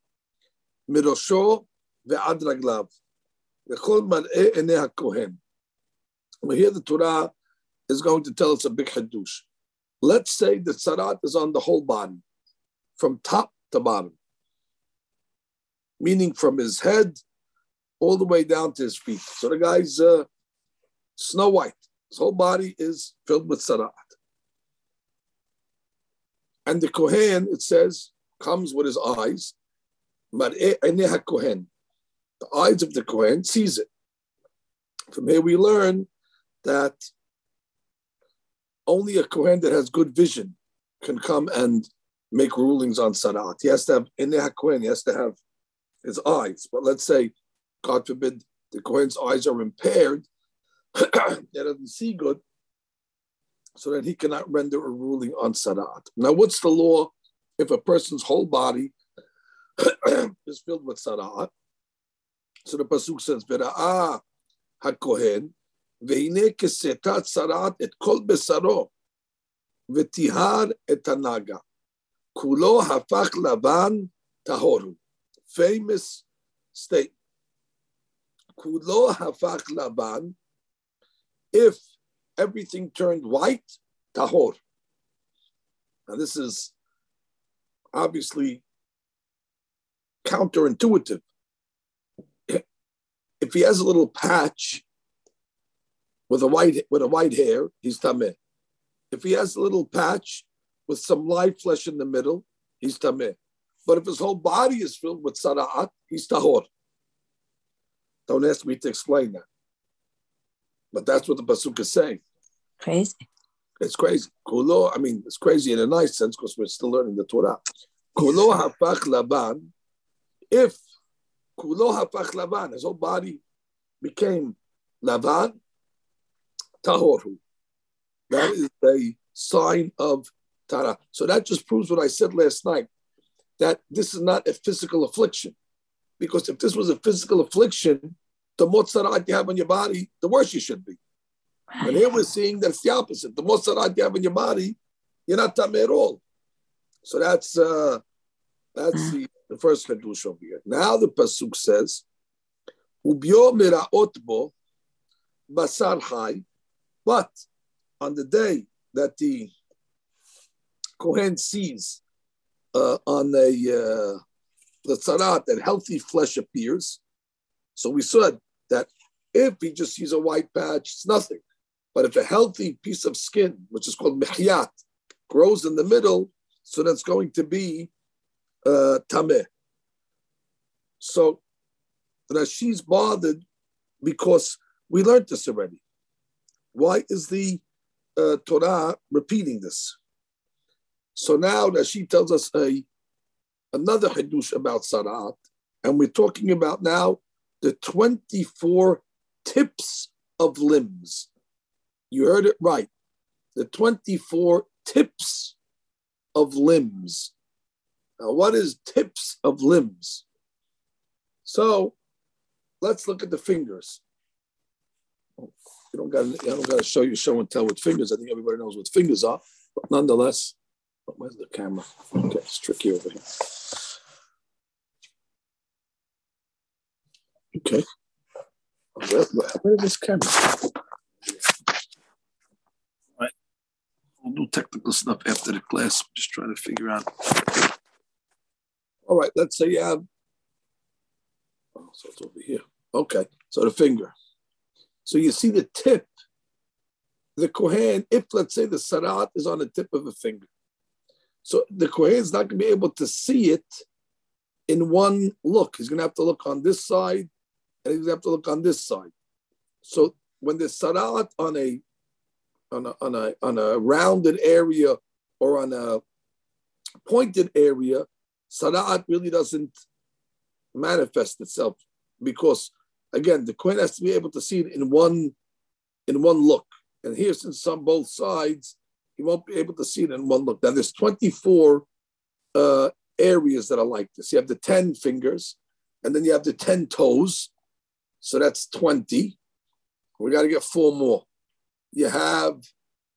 mirosho ve'ad raglav, v'chol mar'eh eneh ha-kohen." Well, here the Torah is going to tell us a big hadush. Let's say that sara'at is on the whole body, from top to bottom, meaning from his head all the way down to his feet. So the guy's Snow White. His whole body is filled with sara'at. And the Kohen, it says, comes with his eyes. The eyes of the Kohen sees it. From here we learn that only a Kohen that has good vision can come and make rulings on sara'at. He has to have Eneh HaKohen, he has to have his eyes. But let's say, God forbid, the Kohen's eyes are impaired, he doesn't see good, so that he cannot render a ruling on sara'at. Now, what's the law if a person's whole body is filled with sara'at? So the pasuk says, "V'ra'ah haKohen ve'hineh kesetat sara'at et kol besaro v'tihar et hanaga kulo hafach lavan tahoru." Famous statement. Kulo hafach lavan. If everything turned white, tahor. Now this is obviously counterintuitive. If he has a little patch with a white hair, he's tameh. If he has a little patch with some live flesh in the middle, he's tameh. But if his whole body is filled with sara'at, he's tahor. Don't ask me to explain that. But that's what the pasuk is saying. Crazy. It's crazy. Kulo, I mean, it's crazy in a nice sense because we're still learning the Torah. Kulo hafach laban. If kulo hafach laban, his whole body became laban, tahoru. That is a sign of Tara. So that just proves what I said last night, that this is not a physical affliction. Because if this was a physical affliction, the more tzara'at you have on your body, the worse you should be. And here we're seeing that it's the opposite. The more tzara'at you have in your body, you're not tameh at all. So that's the first chedush over here. Now the pasuk says, "Ubyo miraot bo basar hai," but on the day that the Kohen sees the tzara'at that healthy flesh appears. So we said that if he just sees a white patch, it's nothing. But if a healthy piece of skin, which is called mihyat, grows in the middle, so that's going to be tameh. So Rashi's bothered because we learned this already. Why is the Torah repeating this? So now Rashi tells us another hadush about sara'at, and we're talking about now the 24 tips of limbs. You heard it right. The 24 tips of limbs. Now, what is tips of limbs? So, let's look at the fingers. I don't got to show you show and tell with fingers. I think everybody knows what fingers are. But nonetheless, where's the camera? Okay, it's tricky over here. Okay. Where is this camera? All right. We'll do technical stuff after the class. I'm just trying to figure out. All right. Let's say you have. Oh, so it's over here. Okay. So the finger. So you see the tip. The Kohen, if let's say the sara'at is on the tip of a finger. So the Kohen is not going to be able to see it in one look. He's going to have to look on this side, and he's going to have to look on this side. So when there's sara'at on a rounded area or on a pointed area, sara'at really doesn't manifest itself because, again, the Kohen has to be able to see it in one look. And here, since it's on both sides, he won't be able to see it in one look. Now, there's 24 areas that are like this. You have the 10 fingers, and then you have the 10 toes. So that's 20. We got to get 4 more. You have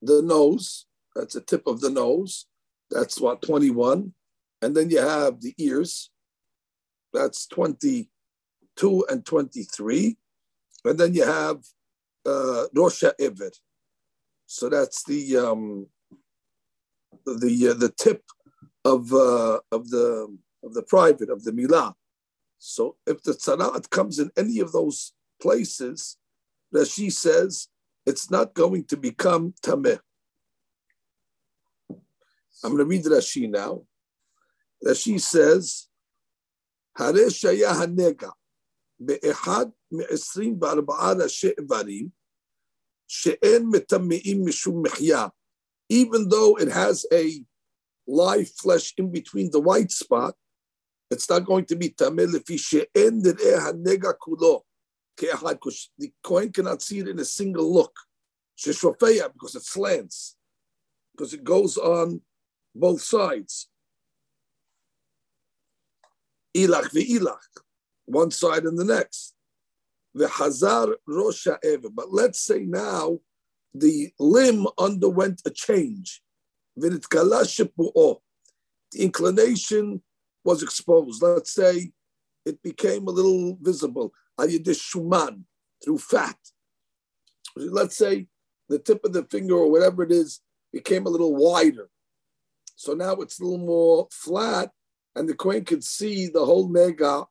the nose. That's the tip of the nose. That's what, 21. And then you have the ears. That's 22 and 23. And then you have Rosh Ha'Eved. So that's the tip of the private, of the milah. So if the tzara'at comes in any of those places, Rashi says it's not going to become tameh. I'm going to read Rashi now. Rashi says, "Hareshaya hanega be'ehad me'esrim ba'arba'a rashi evarim she'en metameim mishum mechya." Even though it has a live flesh in between the white spot, it's not going to be tameh lefi she'en dereh hanega kulo. Because the Kohen cannot see it in a single look. Sheshofeya, because it slants, because it goes on both sides. Ilach ve'ilach, one side and the next. Ve'hazar rosha ever. But let's say now the limb underwent a change. Ve'nitkala shepu'o. The inclination was exposed. Let's say it became a little visible. Shuman, through fat. Let's say the tip of the finger or whatever it is became a little wider. So now it's a little more flat, and the Kohen could see the whole nega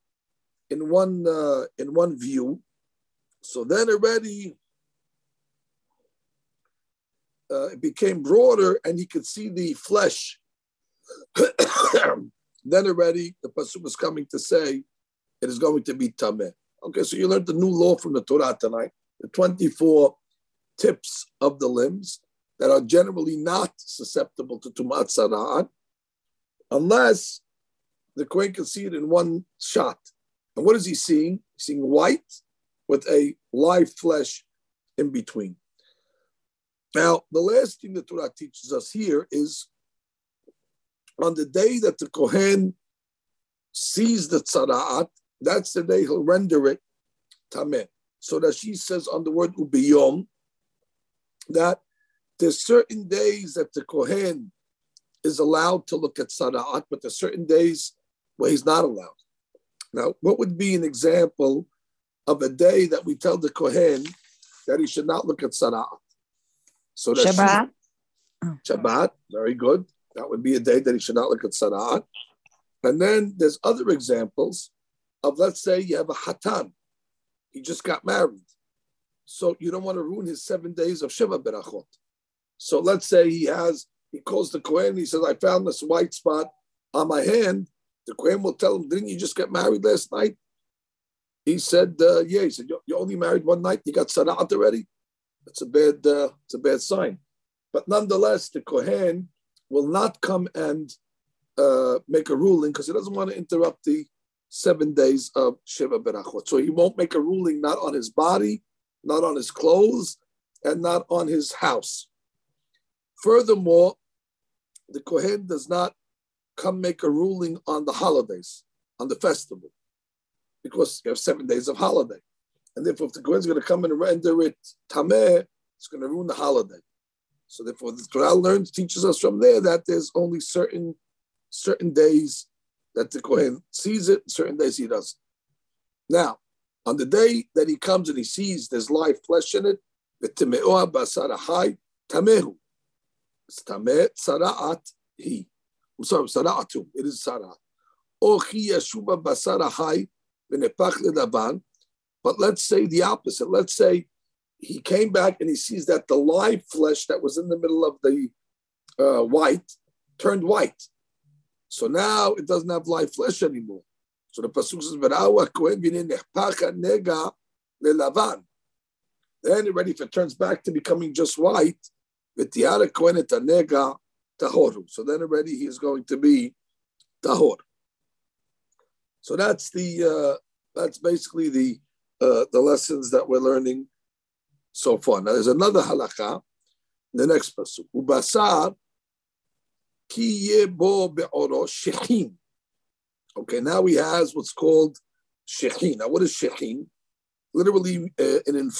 in one view. So then already it became broader, and he could see the flesh. Then already the pasuk was coming to say it is going to be tameh. Okay, so you learned the new law from the Torah tonight, the 24 tips of the limbs that are generally not susceptible to tumat sara'at, unless the Kohen can see it in one shot. And what is he seeing? He's seeing white with a live flesh in between. Now, the last thing the Torah teaches us here is on the day that the Kohen sees the tzara'at, that's the day he'll render it tameh. So Rashi says on the word ubiyom that there's certain days that the Kohen is allowed to look at sara'at, but there's certain days where he's not allowed. Now, what would be an example of a day that we tell the Kohen that he should not look at sara'at? So Shabbat. Shabbat, very good. That would be a day that he should not look at sara'at. And then there's other examples of, let's say, you have a hatan. He just got married. So you don't want to ruin his 7 days of Sheva Berachot. So let's say he calls the Kohen and he says, I found this white spot on my hand. The Kohen will tell him, didn't you just get married last night? He said, yeah. He said, you only married one night? You got sara'at already? That's a bad sign. But nonetheless, the Kohen will not come and make a ruling because he doesn't want to interrupt the 7 days of Sheva Berachot. So he won't make a ruling not on his body, not on his clothes, and not on his house. Furthermore, the Kohen does not come make a ruling on the holidays, on the festival, because you have 7 days of holiday. And therefore, if the Kohen's going to come and render it tameh, it's going to ruin the holiday. So therefore, the Torah teaches us from there that there's only certain days that the Kohen sees it, certain days he doesn't. Now, on the day that he comes and he sees there's live flesh in it, v'time'oha b'asarahai tamehu. It's tameh tzara'at hi. I'm sorry, tzara'atum. It is tzara'at. Ochi yashuba b'asarahai v'nepach le'lavan. But let's say the opposite. Let's say he came back and he sees that the live flesh that was in the middle of the white turned white. So now it doesn't have live flesh anymore. So the pasuk says, then already if it turns back to becoming just white, so then already he is going to be tahor. So that's basically the lessons that we're learning so far. Now there's another halakha in the next pasuk. Ubasar. Okay, now he has what's called shechin. Now, what is shechin? Literally, an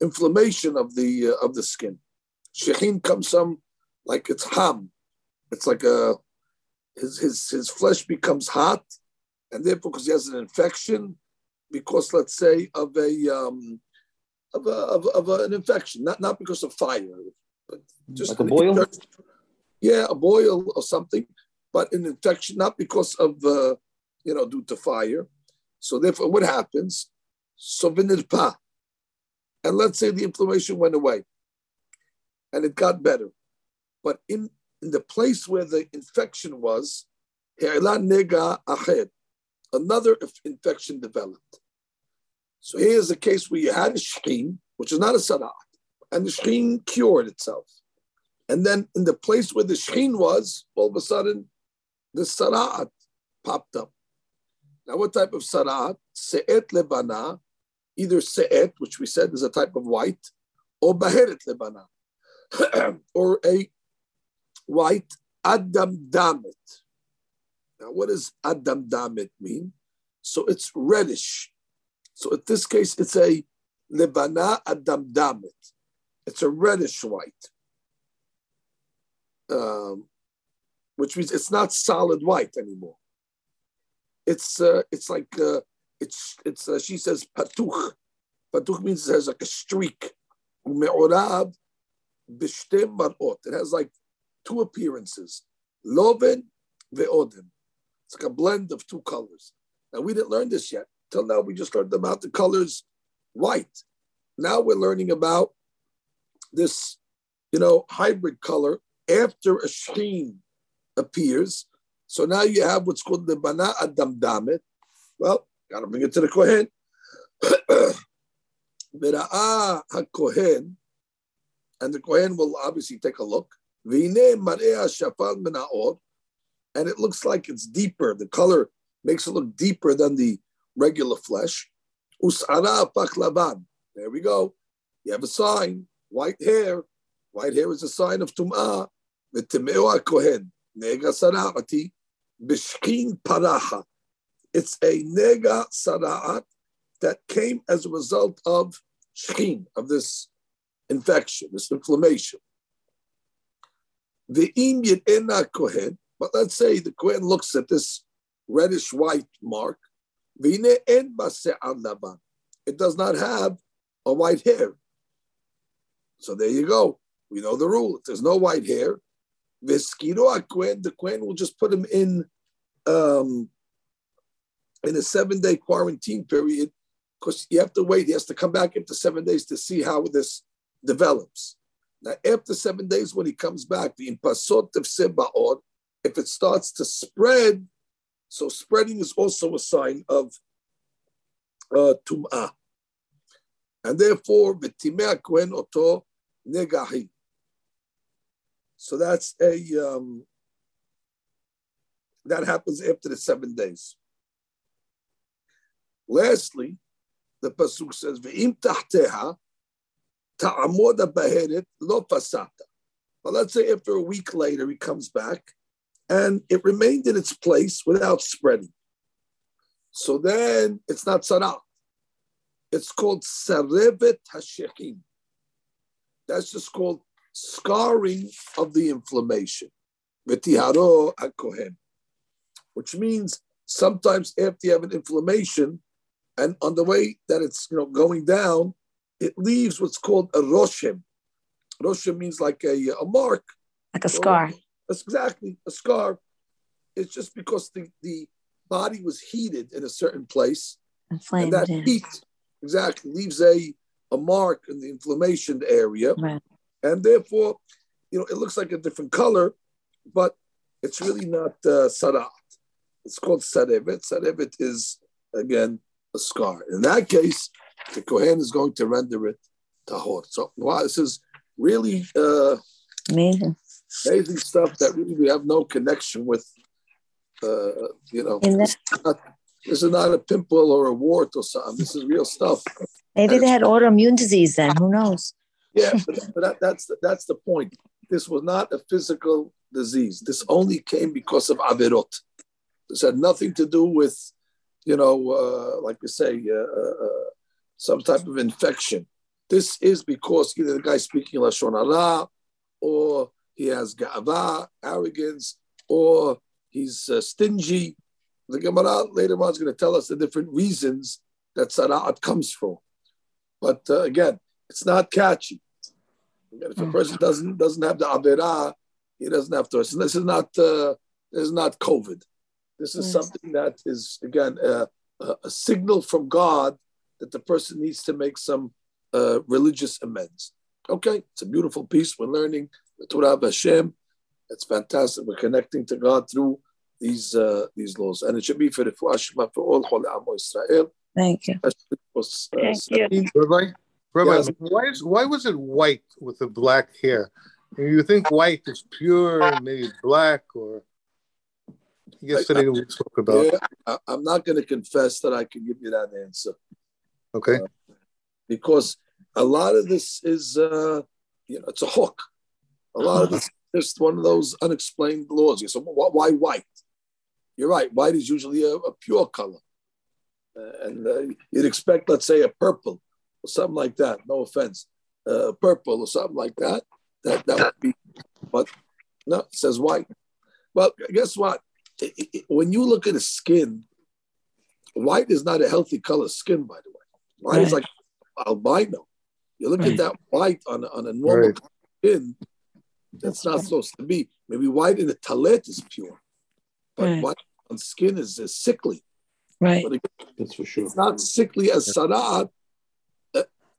inflammation of the skin. Shechin comes from, like, it's ham. It's like his flesh becomes hot, and therefore, because he has an infection, because let's say of an infection, not because of fire, but just like a boil. Yeah, a boil or something, but an infection, not because of, due to fire. So therefore, what happens? So vinirpa. And let's say the inflammation went away and it got better. But in the place where the infection was, another infection developed. So here's a case where you had a shechin, which is not a sara'at, and the shechin cured itself. And then in the place where the shechin was, all of a sudden, the sara'at popped up. Now, what type of sara'at? Se'et lebana, either se'et, which we said is a type of white, or Baheret lebana, or a white Adam Damit. Now, what does Adam Damit mean? So it's reddish. So in this case, it's a lebana Adam Damit. It's a reddish white. Which means it's not solid white anymore. It's like it's she says patuch. Patuch means it has like a streak. Me'orab b'shtem marot. It has like two appearances. Loven ve'odem. It's like a blend of two colors. Now we didn't learn this yet. Till now we just learned about the colors white. Now we're learning about this, hybrid color. After a shechin appears, so now you have what's called the bana adam damit. Well, gotta bring it to the kohen. V'ra'ah ha-kohen, and the kohen will obviously take a look. V'hineh mar'eh ha-shafal min ha'or, and it looks like it's deeper. The color makes it look deeper than the regular flesh. Us'ara hapach lavan. There we go. You have a sign. White hair. White hair is a sign of Teme'ah. The Teme'ah Kohen, nega sara'ati, bishkin paraha. It's a nega sara'at that came as a result of shechin, of this infection, this inflammation. The im yed'ena Kohen, but let's say the Kohen looks at this reddish white mark. It does not have a white hair. So there you go. We know the rule. If there's no white hair, the Kohen will just put him in a 7-day quarantine period, because you have to wait. He has to come back after 7 days to see how this develops. Now, after 7 days, when he comes back, if it starts to spread, so spreading is also a sign of tum'ah. And therefore, v'timeh kohen oto negahi. So that's that happens after the 7 days. Lastly, the pasuk says, "Ve'im tahteha ta'amod baheret lo pasata." But let's say after a week later he comes back, and it remained in its place without spreading. So then it's not sara'at. It's called sarevet hashechin. That's just called scarring of the inflammation, v'tiharo hakohen, which means sometimes after you have an inflammation, and on the way that it's going down, it leaves what's called a roshem. Roshem means like a mark, like a scar. That's exactly a scar. It's just because the body was heated in a certain place, and that heat exactly leaves a mark in the inflammation area. Right. And therefore, it looks like a different color, but it's really not sara'at. It's called sarevet. Sarevet is, again, a scar. In that case, the Kohen is going to render it tahor. So, wow, this is really amazing stuff that really we have no connection with, this is not a pimple or a wart or something. This is real stuff. Maybe they had autoimmune disease then. Who knows? Yeah, but that's the point. This was not a physical disease. This only came because of habarburot. This had nothing to do with, like we say, some type of infection. This is because either the guy's speaking lashon hara, or he has ga'ava, arrogance, or he's stingy. The Gemara later on is going to tell us the different reasons that sara'at comes from. But again, it's not catchy. If a person doesn't have the avera, he doesn't have to. So this is not COVID. This is something that is, again, a signal from God that the person needs to make some religious amends. Okay, it's a beautiful piece. We're learning the Torah of Hashem. It's fantastic. We're connecting to God through these laws, and it should be for Refuah Shema for all Chol Amo Israel. Thank you. Rabbi, yes. Why was it white with the black hair? You think white is pure, and maybe black, or yesterday we spoke about. Yeah, I'm not going to confess that I can give you that answer. Okay, because a lot of this is, it's a hook. A lot of this is just one of those unexplained laws. You say, why white? You're right. White is usually a pure color, and you'd expect, let's say, a purple or something like that. No offense, purple or something like that. That would be, but no, it says white. Well, guess what? When you look at the skin, white is not a healthy color skin, by the way. White is like albino. You look at that white on a normal skin, that's not supposed to be. Maybe white in the talet is pure, but white on skin is sickly. Right. But again, that's for sure. It's not sickly as sara'at.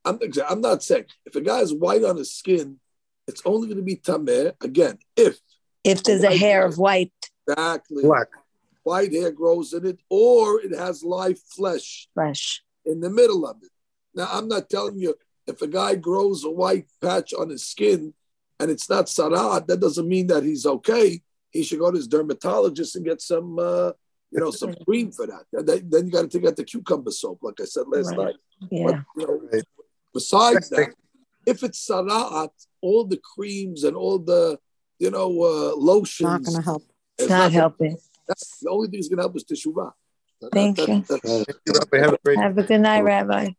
I'm not saying if a guy is white on his skin, it's only going to be tameh again if there's a hair of white. Exactly. Black. White hair grows in it, or it has live flesh in the middle of it. Now, I'm not telling you if a guy grows a white patch on his skin and it's not sara'at, that doesn't mean that he's okay. He should go to his dermatologist and get some, some cream for that. Then you got to take out the cucumber soap, like I said last night. Yeah. But, besides that, if it's sara'at, all the creams and all the, lotions. Not going to help. It's not helping. That's the only thing that's going to help is teshuvah. Thank you. Have a good night, Rabbi.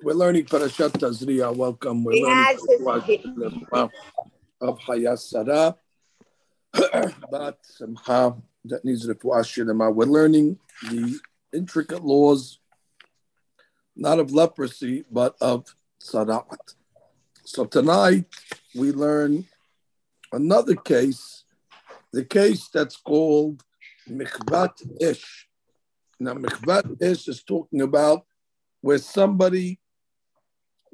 We're learning Parashat Tazria. Welcome. We're learning of Hayasara, Bat Simcha, that needs Refuah Shema. We're learning the intricate laws, not of leprosy, but of Sara'at. So tonight we learn another case, the case that's called Mikvat Ish. Now Mikvat Ish is talking about where somebody,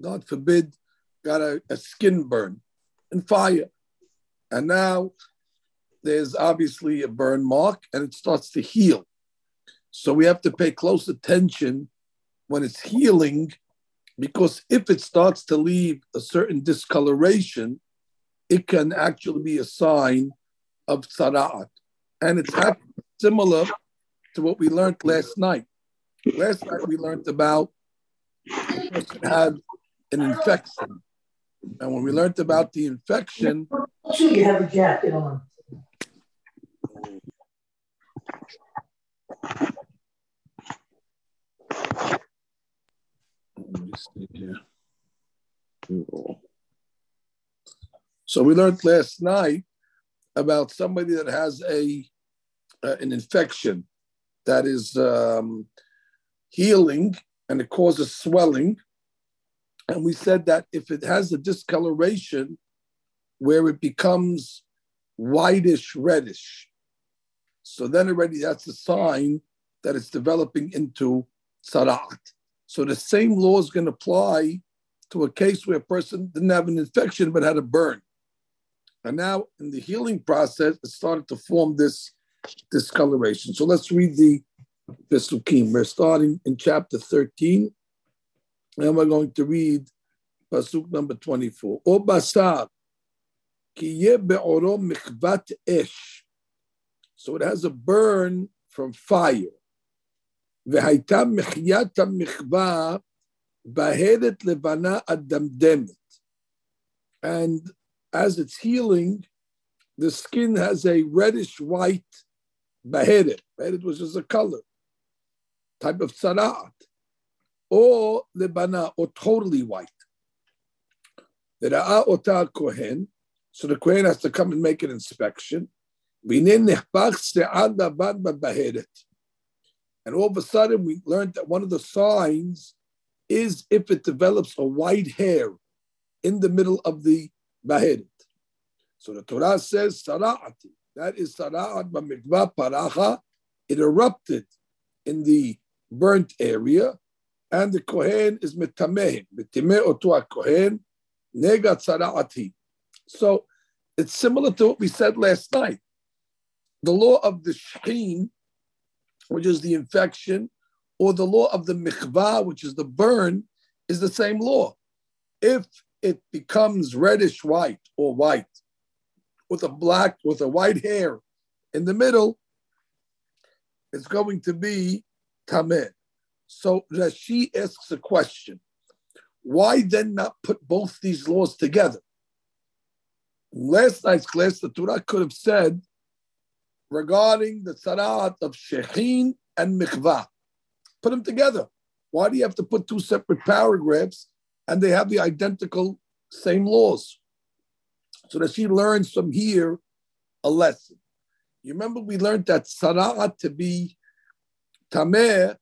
God forbid, got a skin burn in fire. And now there's obviously a burn mark and it starts to heal. So we have to pay close attention when it's healing, because if it starts to leave a certain discoloration, it can actually be a sign of tzara'at. And it's similar to what we learned last night. Last night we learned about a person had an infection. And when we learned about the infection... Should you have a jacket on? So we learned last night about somebody that has an infection that is healing and it causes swelling, and we said that if it has a discoloration where it becomes whitish reddish, so then already that's a sign that it's developing into tzara'at. So the same law is going to apply to a case where a person didn't have an infection but had a burn. And now in the healing process, it started to form this discoloration. So let's read the Pesukim. We're starting in chapter 13. And we're going to read Pasuk number 24. O basar, ki ye be'oro mikvat esh. So it has a burn from fire. והייתה מחיית המחווה בהרת לבנה הדמדמת. And as it's healing, the skin has a reddish-white Baheret. Baheret was just a color, type of tzara'at. Or lebana, or totally white. וראה אותה הכהן, so the Kohen has to come and make an inspection. והנה נחפך שיער לבן בבהרת. And all of a sudden, we learned that one of the signs is if it develops a white hair in the middle of the Baheret. So the Torah says, Sara'ati. That is Sara'at b'mikvah paracha. It erupted in the burnt area. and the Kohen is metameh, metameh otu ha-Kohen, nega tzara'ati. So it's similar to what we said last night. The law of the shechin, which is the infection, or the law of the mikveh, which is the burn, is the same law. If it becomes reddish white or white, with a white hair in the middle, it's going to be tameh. So Rashi asks a question. Why then not put both these laws together? In last night's class, the Torah could have said regarding the tzara'at of shechin and mikveh, put them together. Why do you have to put two separate paragraphs and they have the identical same laws? So Rashi learns from here a lesson. You remember we learned that sara'at to be tameh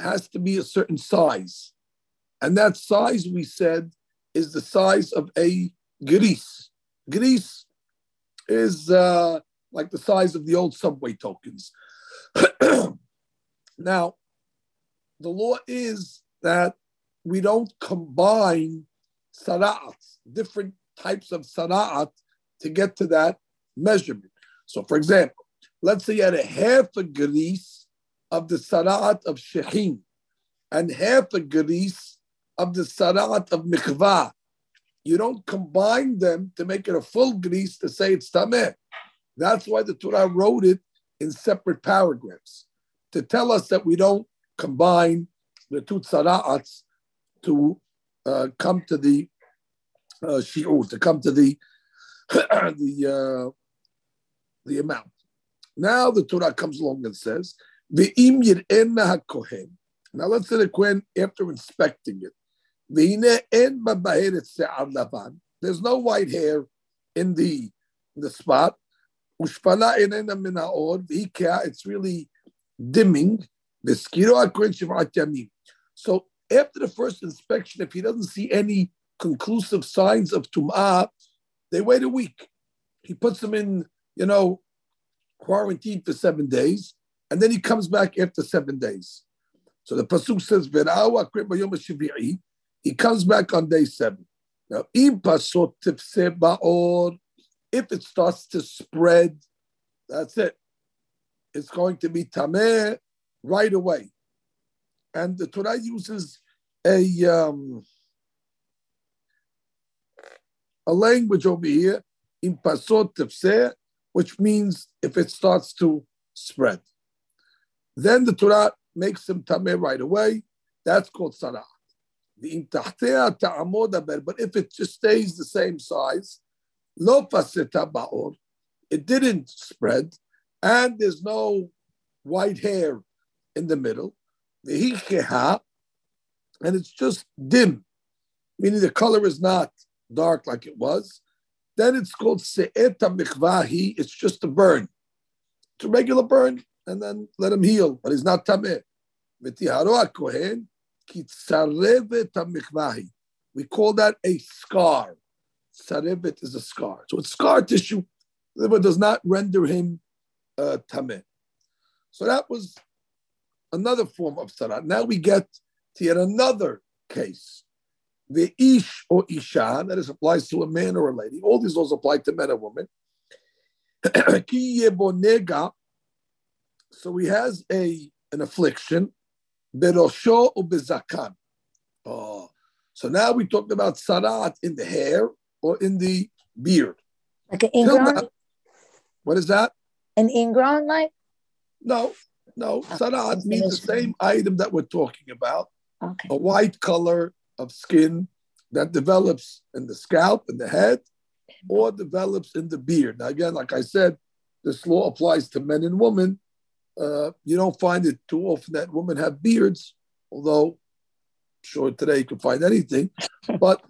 has to be a certain size. And that size, we said, is the size of a gris. Gris is like the size of the old subway tokens. Now, the law is that we don't combine sara'at, different types of sara'at, to get to that measurement. So, for example, let's say you had a half a gris of the sara'at of shechin and half a gris of the sara'at of mikveh. You don't combine them to make it a full gris to say it's tameh. That's why the Torah wrote it in separate paragraphs, to tell us that we don't combine the two tzara'ats to come to the shi'ur, to come to the amount. Now the Torah comes along and says, "Ve'im yir'ena ha-kohen." Now let's say the Kohen, after inspecting it, "Ve'ine en ba'baheret se'ar lavan." There's no white hair in the spot. "Ushpala enena min ha'or v'hikea." It's really dimming. So after the first inspection, if he doesn't see any conclusive signs of Teme'ah, they wait a week. He puts them in, quarantine for 7 days, and then he comes back after 7 days. So the pasuk says, he comes back on day 7. Now, if it starts to spread, that's it. It's going to be tameh right away. And the Torah uses a language over here, in pasot tefseh, which means if it starts to spread. Then the Torah makes him tameh right away. That's called sara'at. But if it just stays the same size, lo paseta ba'or, it didn't spread, and there's no white hair in the middle, and it's just dim, meaning the color is not dark like it was, then it's called se'et mikvahi. It's just a burn. It's a regular burn, and then let him heal, but he's not tameh. We call that a scar. Sarevet is a scar. So it's scar tissue, but does not render him tameh. So that was another form of tzara'at. Now we get to yet another case. The ish or isha, that is applies to a man or a lady. All these laws apply to men and women. Ki yebo nega, so he has an affliction. Berosho u bezakan. So now we talked about tzara'at in the hair or in the beard. Like an ingrown? What is that? An ingrown like? No. No, sara'at means the same item that we're talking about, okay. A white color of skin that develops in the scalp, in the head, or develops in the beard. Now, again, like I said, this law applies to men and women. You don't find it too often that women have beards, although I'm sure today you can find anything. But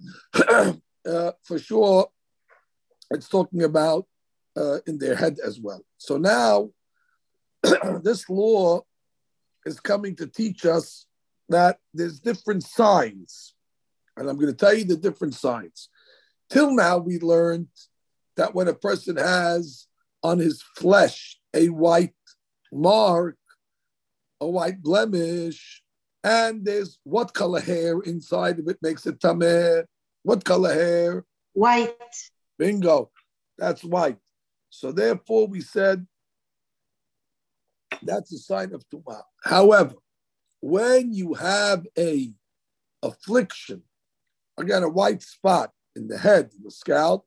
for sure, it's talking about in their head as well. So now, this law is coming to teach us that there's different signs. And I'm going to tell you the different signs. Till now, we learned that when a person has on his flesh a white mark, a white blemish, And there's what color hair inside of it makes it tameh? What color hair? White. Bingo. That's white. So therefore we said that's a sign of tumah. However, when you have a affliction, again, a white spot in the head, in the scalp,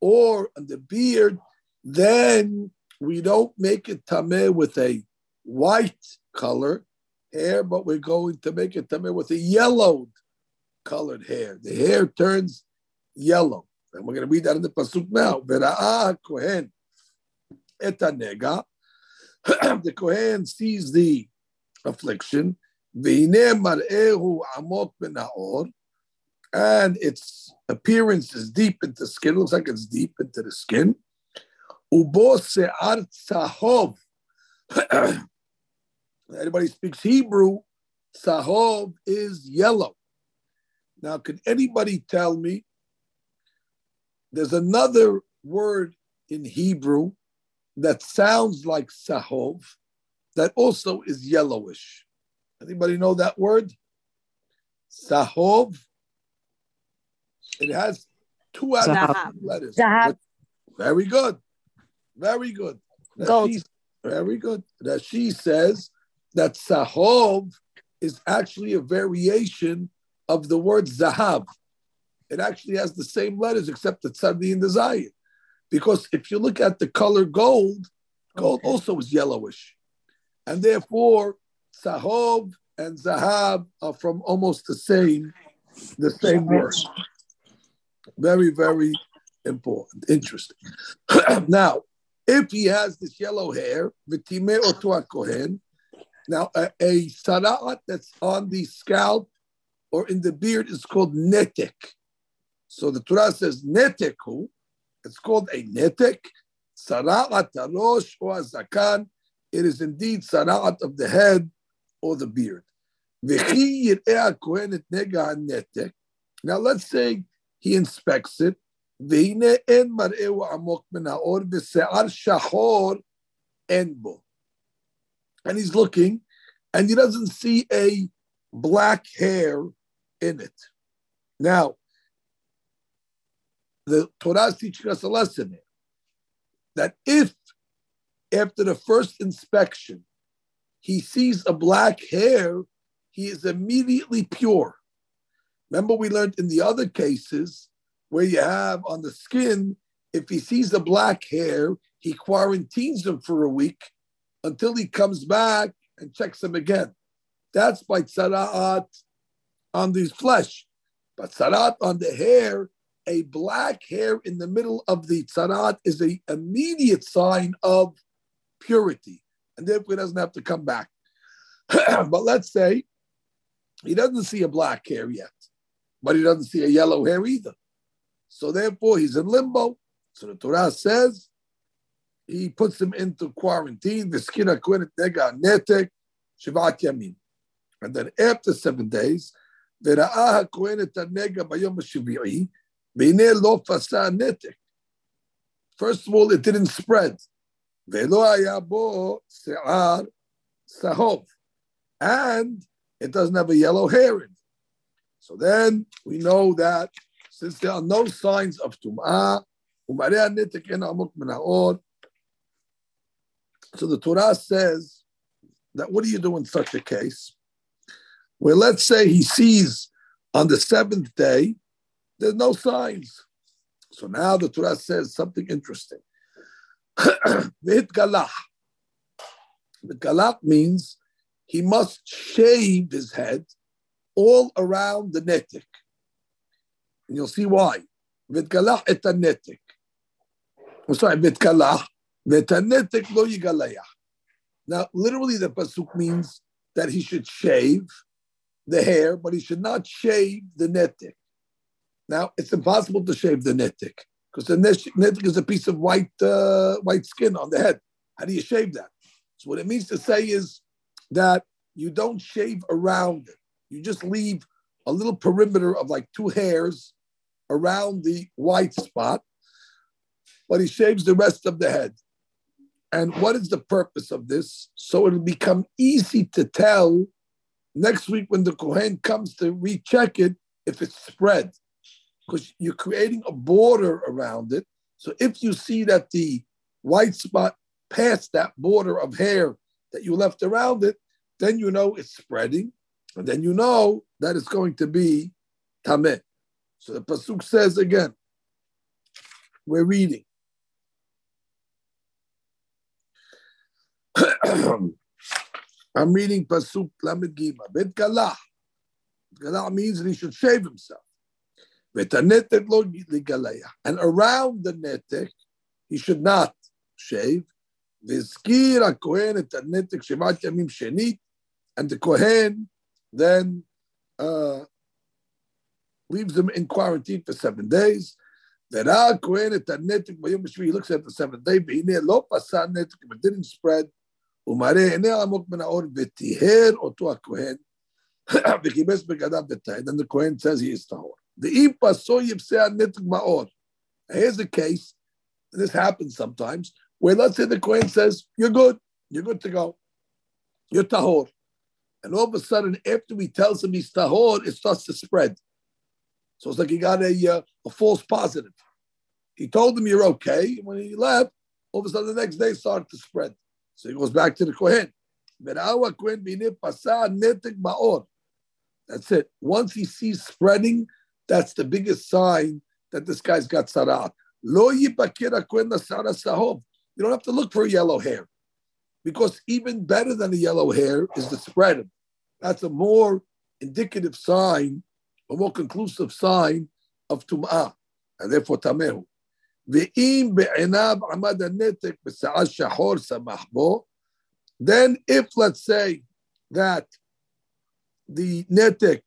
or on the beard, then we don't make it tameh with a white color hair, but we're going to make it tameh with a yellowed colored hair. The hair turns yellow. And we're going to read that in the pasuk now. Vera'ah kohen et nega. The kohen sees the affliction. Ve'ineh mar'ehu amot ben ha'or. And its appearance is deep into the skin. It looks like it's deep into the skin. Ubo se'ar tzahov. Anybody speaks Hebrew, tzahov is yellow. Now, can anybody tell me there's another word in Hebrew that sounds like tzahov that also is yellowish? Anybody know that word? Tzahov. It has two out of three letters. Zahab. Very good. Very good. Gold. Very good. Rashi says that tzahov is actually a variation of the word zahab. It actually has the same letters except the tzadi and the zayin. Because if you look at the color gold, gold also is yellowish. And therefore, tzahov and zahab are from almost the same word. Very, very important. Interesting. Now, if he has this yellow hair, now a sara'at that's on the scalp or in the beard is called netek. So the Torah says neteku. It's called a netek. Sara'at arosh or azakan. It is indeed sara'at of the head or the beard. Now let's say he inspects it. And he's looking, and he doesn't see a black hair in it. Now, the Torah is teaching us a lesson here, that if after the first inspection, he sees a black hair, he is immediately pure. Remember we learned in the other cases where you have on the skin, if he sees a black hair, he quarantines him for a week until he comes back and checks him again. That's by tzara'at on the flesh. But tzara'at on the hair, a black hair in the middle of the tzara'at is an immediate sign of purity. And therefore, he doesn't have to come back. But let's say he doesn't see a black hair yet, but he doesn't see a yellow hair either. So therefore, he's in limbo. So the Torah says he puts him into quarantine. And then after 7 days, first of all, it didn't spread. And it doesn't have a yellow hair in it. So then we know that since there are no signs of tum'ah, so the Torah says that what do you do in such a case? Well, let's say he sees on the 7th day, there's no signs. So now the Torah says something interesting. V'itgalach. V'itgalach means he must shave his head all around the netik. And you'll see why. V'itgalach et netik. I'm sorry, v'itgalach. V'etanetik lo yigalayah. Now, literally the pasuk means that he should shave the hair, but he should not shave the netik. Now, it's impossible to shave the netik because the netik is a piece of white skin on the head. How do you shave that? So what it means to say is that you don't shave around it. You just leave a little perimeter of like 2 hairs around the white spot, but he shaves the rest of the head. And what is the purpose of this? So it'll become easy to tell Next week when the Kohen comes to recheck it, if it's spread, because you're creating a border around it. So if you see that the white spot past that border of hair that you left around it, then you know it's spreading, and then you know that it's going to be tameh. So the pasuk says again, we're reading. I'm reading pasuk lamed gima. Bet galah. Galah means that he should shave himself. Bet netek lo ligalaya. And around the netek, he should not shave. Vizkir a kohen et netek shevat yamim shenit. And the kohen then leaves him in quarantine for 7 days. He looks at the 7th day, but didn't spread. And the Kohen says he is tahor. Here's a case, and this happens sometimes, where let's say the Kohen says, you're good to go, you're tahor. And all of a sudden, after he tells him he's tahor, it starts to spread. So it's like he got a false positive. He told him you're okay. When he left, all of a sudden the next day started to spread. So he goes back to the Kohen. That's it. Once he sees spreading, that's the biggest sign that this guy's got sara'at. You don't have to look for yellow hair, because even better than the yellow hair is the spreading. That's a more indicative sign, a more conclusive sign of Tum'ah, and therefore Tamehu. Then if, let's say, that the netek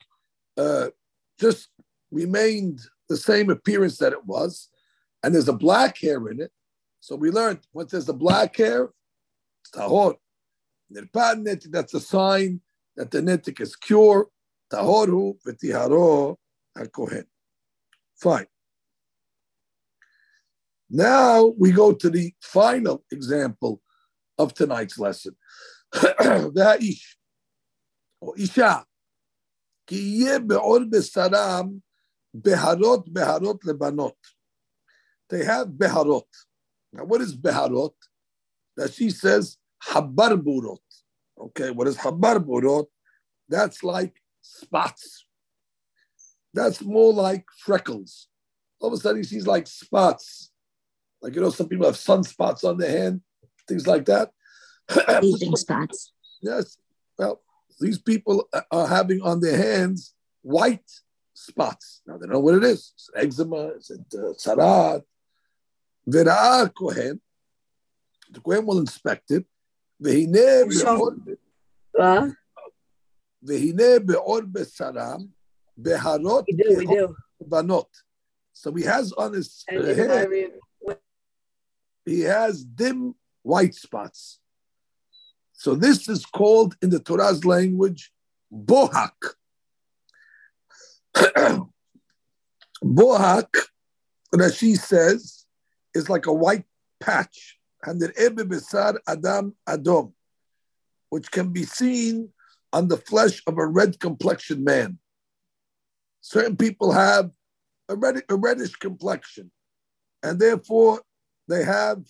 just remained the same appearance that it was, and there's a black hair in it, so we learned once there's a black hair, it's tahor. That's a sign that the netek is cured. Tahoru v'tiharo ha-kohen. Fine. Now we go to the final example of tonight's lesson. V'ha'ish, or isha, ki yeh be'or besaram beharot beharot lebanot. They have beharot. Now what is beharot? Rashi says habarburot. Okay, what is habarburot? That's like spots. That's more like freckles. All of a sudden he sees like spots. Like, you know, some people have sunspots on their hand, things like that. Aging spots. Yes. Well, these people are having on their hands white spots. Now they know what it is. It's eczema, it's tzara'at. V'ra'ah kohen. The kohen will inspect it. We do. So he has on his head, he has dim white spots. So this is called in the Torah's language, Bohak. Bohak, Rashi says, is like a white patch. And Adam Adom, which can be seen on the flesh of a red-complexioned man. Certain people have a reddish complexion, and therefore they have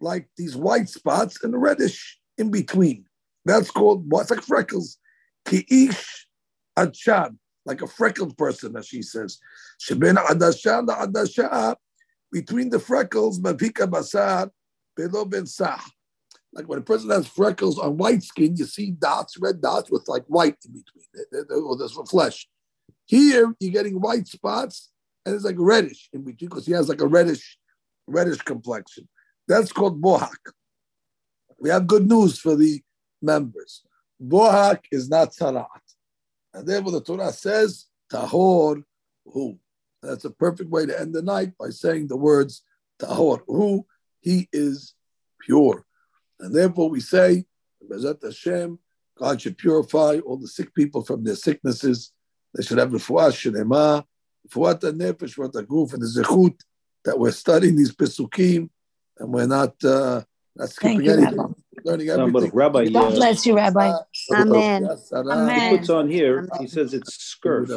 like these white spots and the reddish in between. That's called, what's like freckles. Ki'ish Adshan, like a freckled person, as she says. Shebena Adashan la Adasha, between the freckles, Mavika Basar, Belo Ben Sah. Like when a person has freckles on white skin, you see dots, red dots with like white in between, or there's flesh. Here, you're getting white spots, and it's like reddish in between, because he has like a reddish complexion. That's called Bohak. We have good news for the members. Bohak is not Sara'at. And therefore the Torah says, tahor hu. That's a perfect way to end the night, by saying the words, tahor hu, he is pure. And therefore we say, B'ezrat Hashem, God should purify all the sick people from their sicknesses. They should have refuah shlema, refuat nefesh, refuat guf, and the zechut that we're studying these pesukim, and we're not skipping anything. learning everything. Rabbi, God bless you, Rabbi. Amen. He puts on here, he says it's skirt.